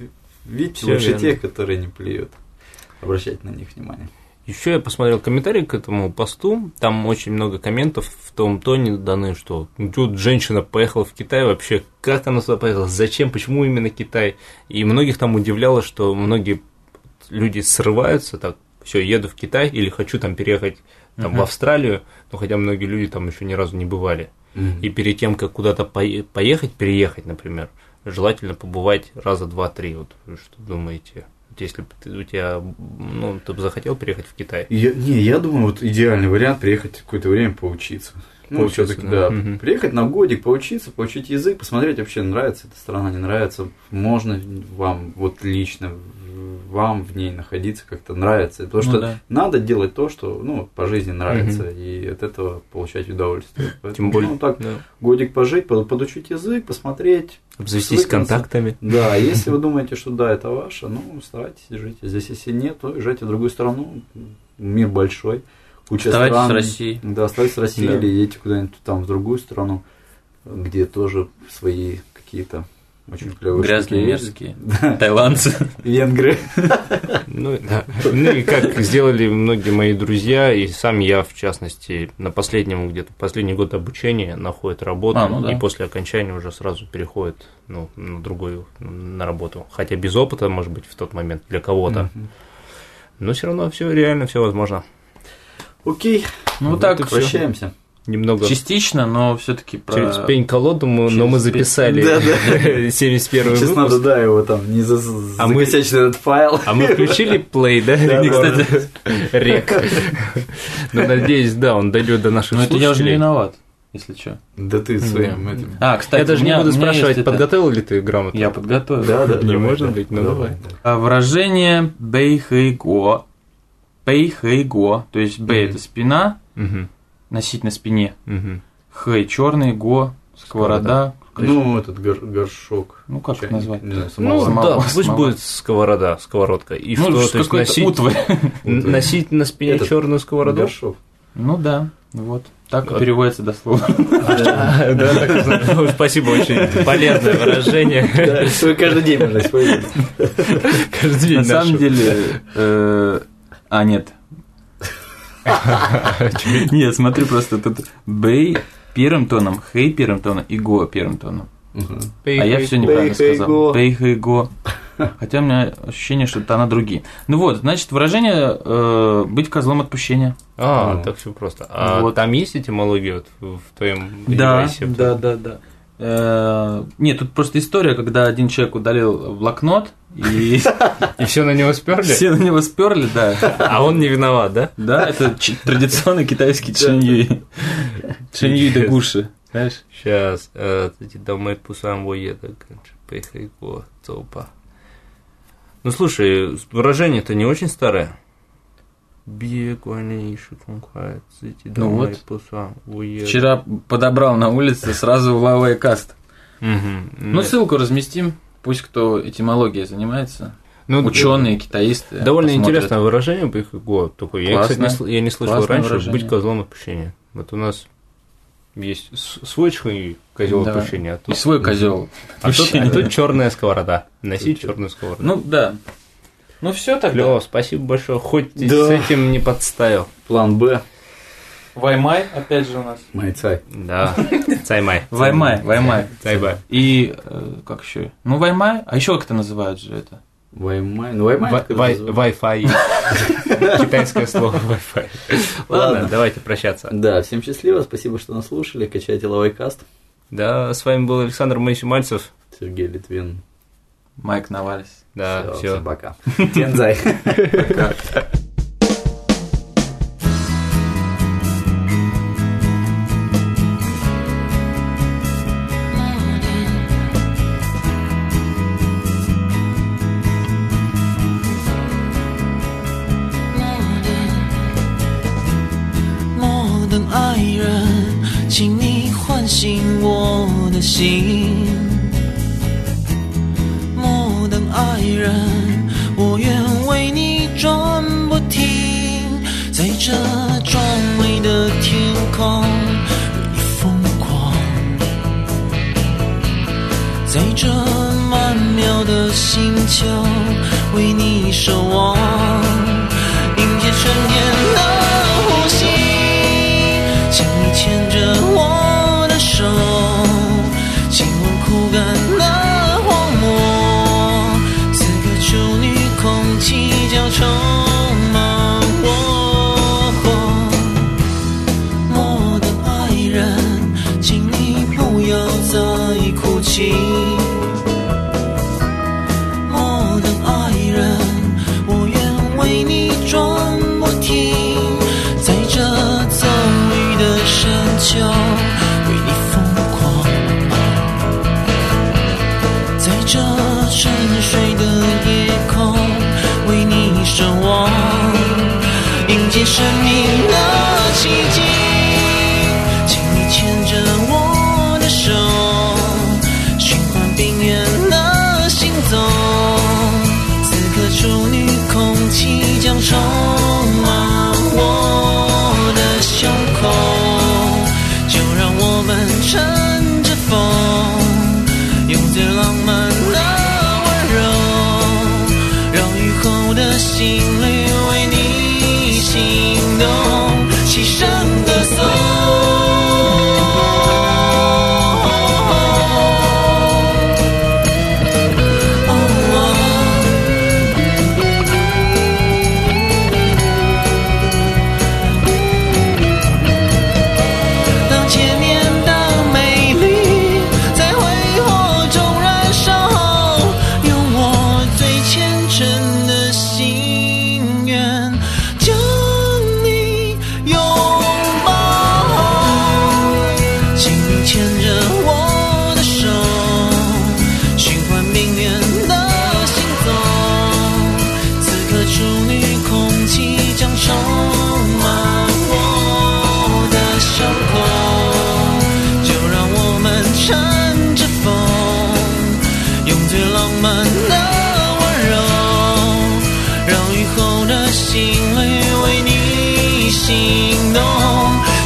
видите, лучше тех, которые не плюют. Обращайте на них внимание. Еще я посмотрел комментарий к этому посту, там очень много комментов в том тоне даны, что тут женщина поехала в Китай, вообще как она сюда поехала, зачем, почему именно Китай, и многих там удивляло, что многие люди срываются, так, все, еду в Китай или хочу там переехать там, uh-huh. в Австралию, но хотя многие люди там еще ни разу не бывали, uh-huh. и перед тем, как куда-то поехать, переехать, например, желательно побывать раза два-три, вот что думаете? Если бы у тебя, ну, ты бы захотел переехать в Китай? Я, не, я думаю, вот идеальный вариант приехать какое-то время поучиться. Ну, все-таки, да. да. Угу. Приехать на годик, поучиться, поучить язык, посмотреть вообще, нравится эта страна, не нравится. Можно вам, вот лично, вам в ней находиться как-то нравится. Потому ну, что да. надо делать то, что, ну, по жизни нравится, угу. и от этого получать удовольствие. Поэтому, тем более, ну, так, да. годик пожить, подучить язык, посмотреть. Обзавестись контактами. Да, если вы думаете, что да, это ваше, ну, старайтесь, жить здесь. Если нет, то езжайте в другую страну. Мир большой. Куча стран. Оставайтесь в России. Да, оставайтесь в России да. или едете куда-нибудь там в другую страну, где тоже свои какие-то очень клевые грязные, мерзкие, да. тайландцы, венгры. Ну, да. ну и как сделали многие мои друзья, и сам я, в частности, на последнем где-то, последний год обучения находит работу, а, ну, да. и после окончания уже сразу переходит ну, на другую, на работу. Хотя без опыта, может быть, в тот момент для кого-то. Mm-hmm. Но все равно все реально, все возможно. Окей, ну вот так прощаемся. Немного. Частично, но все-таки про... Через пень-колоду, мы, Через... но мы записали да, да. семьдесят первый Сейчас выпуск. Надо, да, его там не за... а закосячить мы... этот файл. А мы включили плей, да? Да, кстати, рек. Но, надеюсь, да, он дойдет до наших слушателей. Но это я уже не виноват, если что. Да ты своим этим. А, кстати, я даже не буду спрашивать, подготовил ли ты грамоту? Я подготовил. Да, да. Не может быть, ну давай. Выражение «бэй-хэй-го». Пэй-хэй-го, то есть Бэй mm-hmm. это спина, mm-hmm. носить на спине. Mm-hmm. Хэй черный, го, сковорода. сковорода. Ну, этот гор- горшок. Ну, как это назвать? Ну, самовар, да, пусть будет сковорода, сковородка. И ну, что, то есть носить, утварь. носить на спине черную сковороду? Горшок. Ну да, вот. Так вот. Переводится дословно. Спасибо, очень полезное выражение. Каждый день можно использовать. Каждый день. На самом деле... А, нет. Нет, смотри, просто тут бэй первым тоном, хэй первым тоном и го первым тоном. Угу. А я все неправильно сказал. Пейхэйго. Хотя у меня ощущение, что тона другие. Ну вот, значит, выражение э, быть козлом отпущения. А, ну, так все просто. А вот. Там есть этимология вот в твоем девайсе? Да, да, да, да. Э, нет, тут просто история, когда один человек удалил блокнот, и все на него сперли. Все на него сперли, да. А он не виноват, да? Да, это традиционный китайский чиньюй. Чиньюй де гуши. Знаешь? Сейчас. Домой пусам воеда, пейхэйго, цопа. Ну, слушай, выражение-то не очень старое. Ну вот, вчера подобрал на улице сразу Huawei Cast. Ну, ссылку разместим, пусть кто этимологией занимается. Ну, ученые, китаисты. Довольно посмотрят. Интересное выражение пейхэйго. Я, кстати, не, я не слышал классное раньше выражение. Быть козлом отпущения. Вот у нас есть свой козел да. отпущения, а тут... и свой козел. А, а тут, тут черная сковорода. Носи черную сковороду. Ну да. Ну все тогда. Лёва, спасибо большое. Хоть да. с этим не подставил. План Б. Ваймай, опять же у нас. Майцай. Да. Цаймай. Ваймай, ваймай. Цаймай. И как еще? Ну ваймай. А еще как это называют же это? Ваймай, ну ваймай. Wi-Fi. Китайское слово Wi-Fi. Ладно, давайте прощаться. Да, всем счастливо, спасибо, что нас слушали, качайте Лавайкаст. Да, с вами был Александр Моисей-Мальцев, Сергей Литвин, Майк Навальс. Да, все, пока. Тензай. Пока.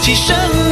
其实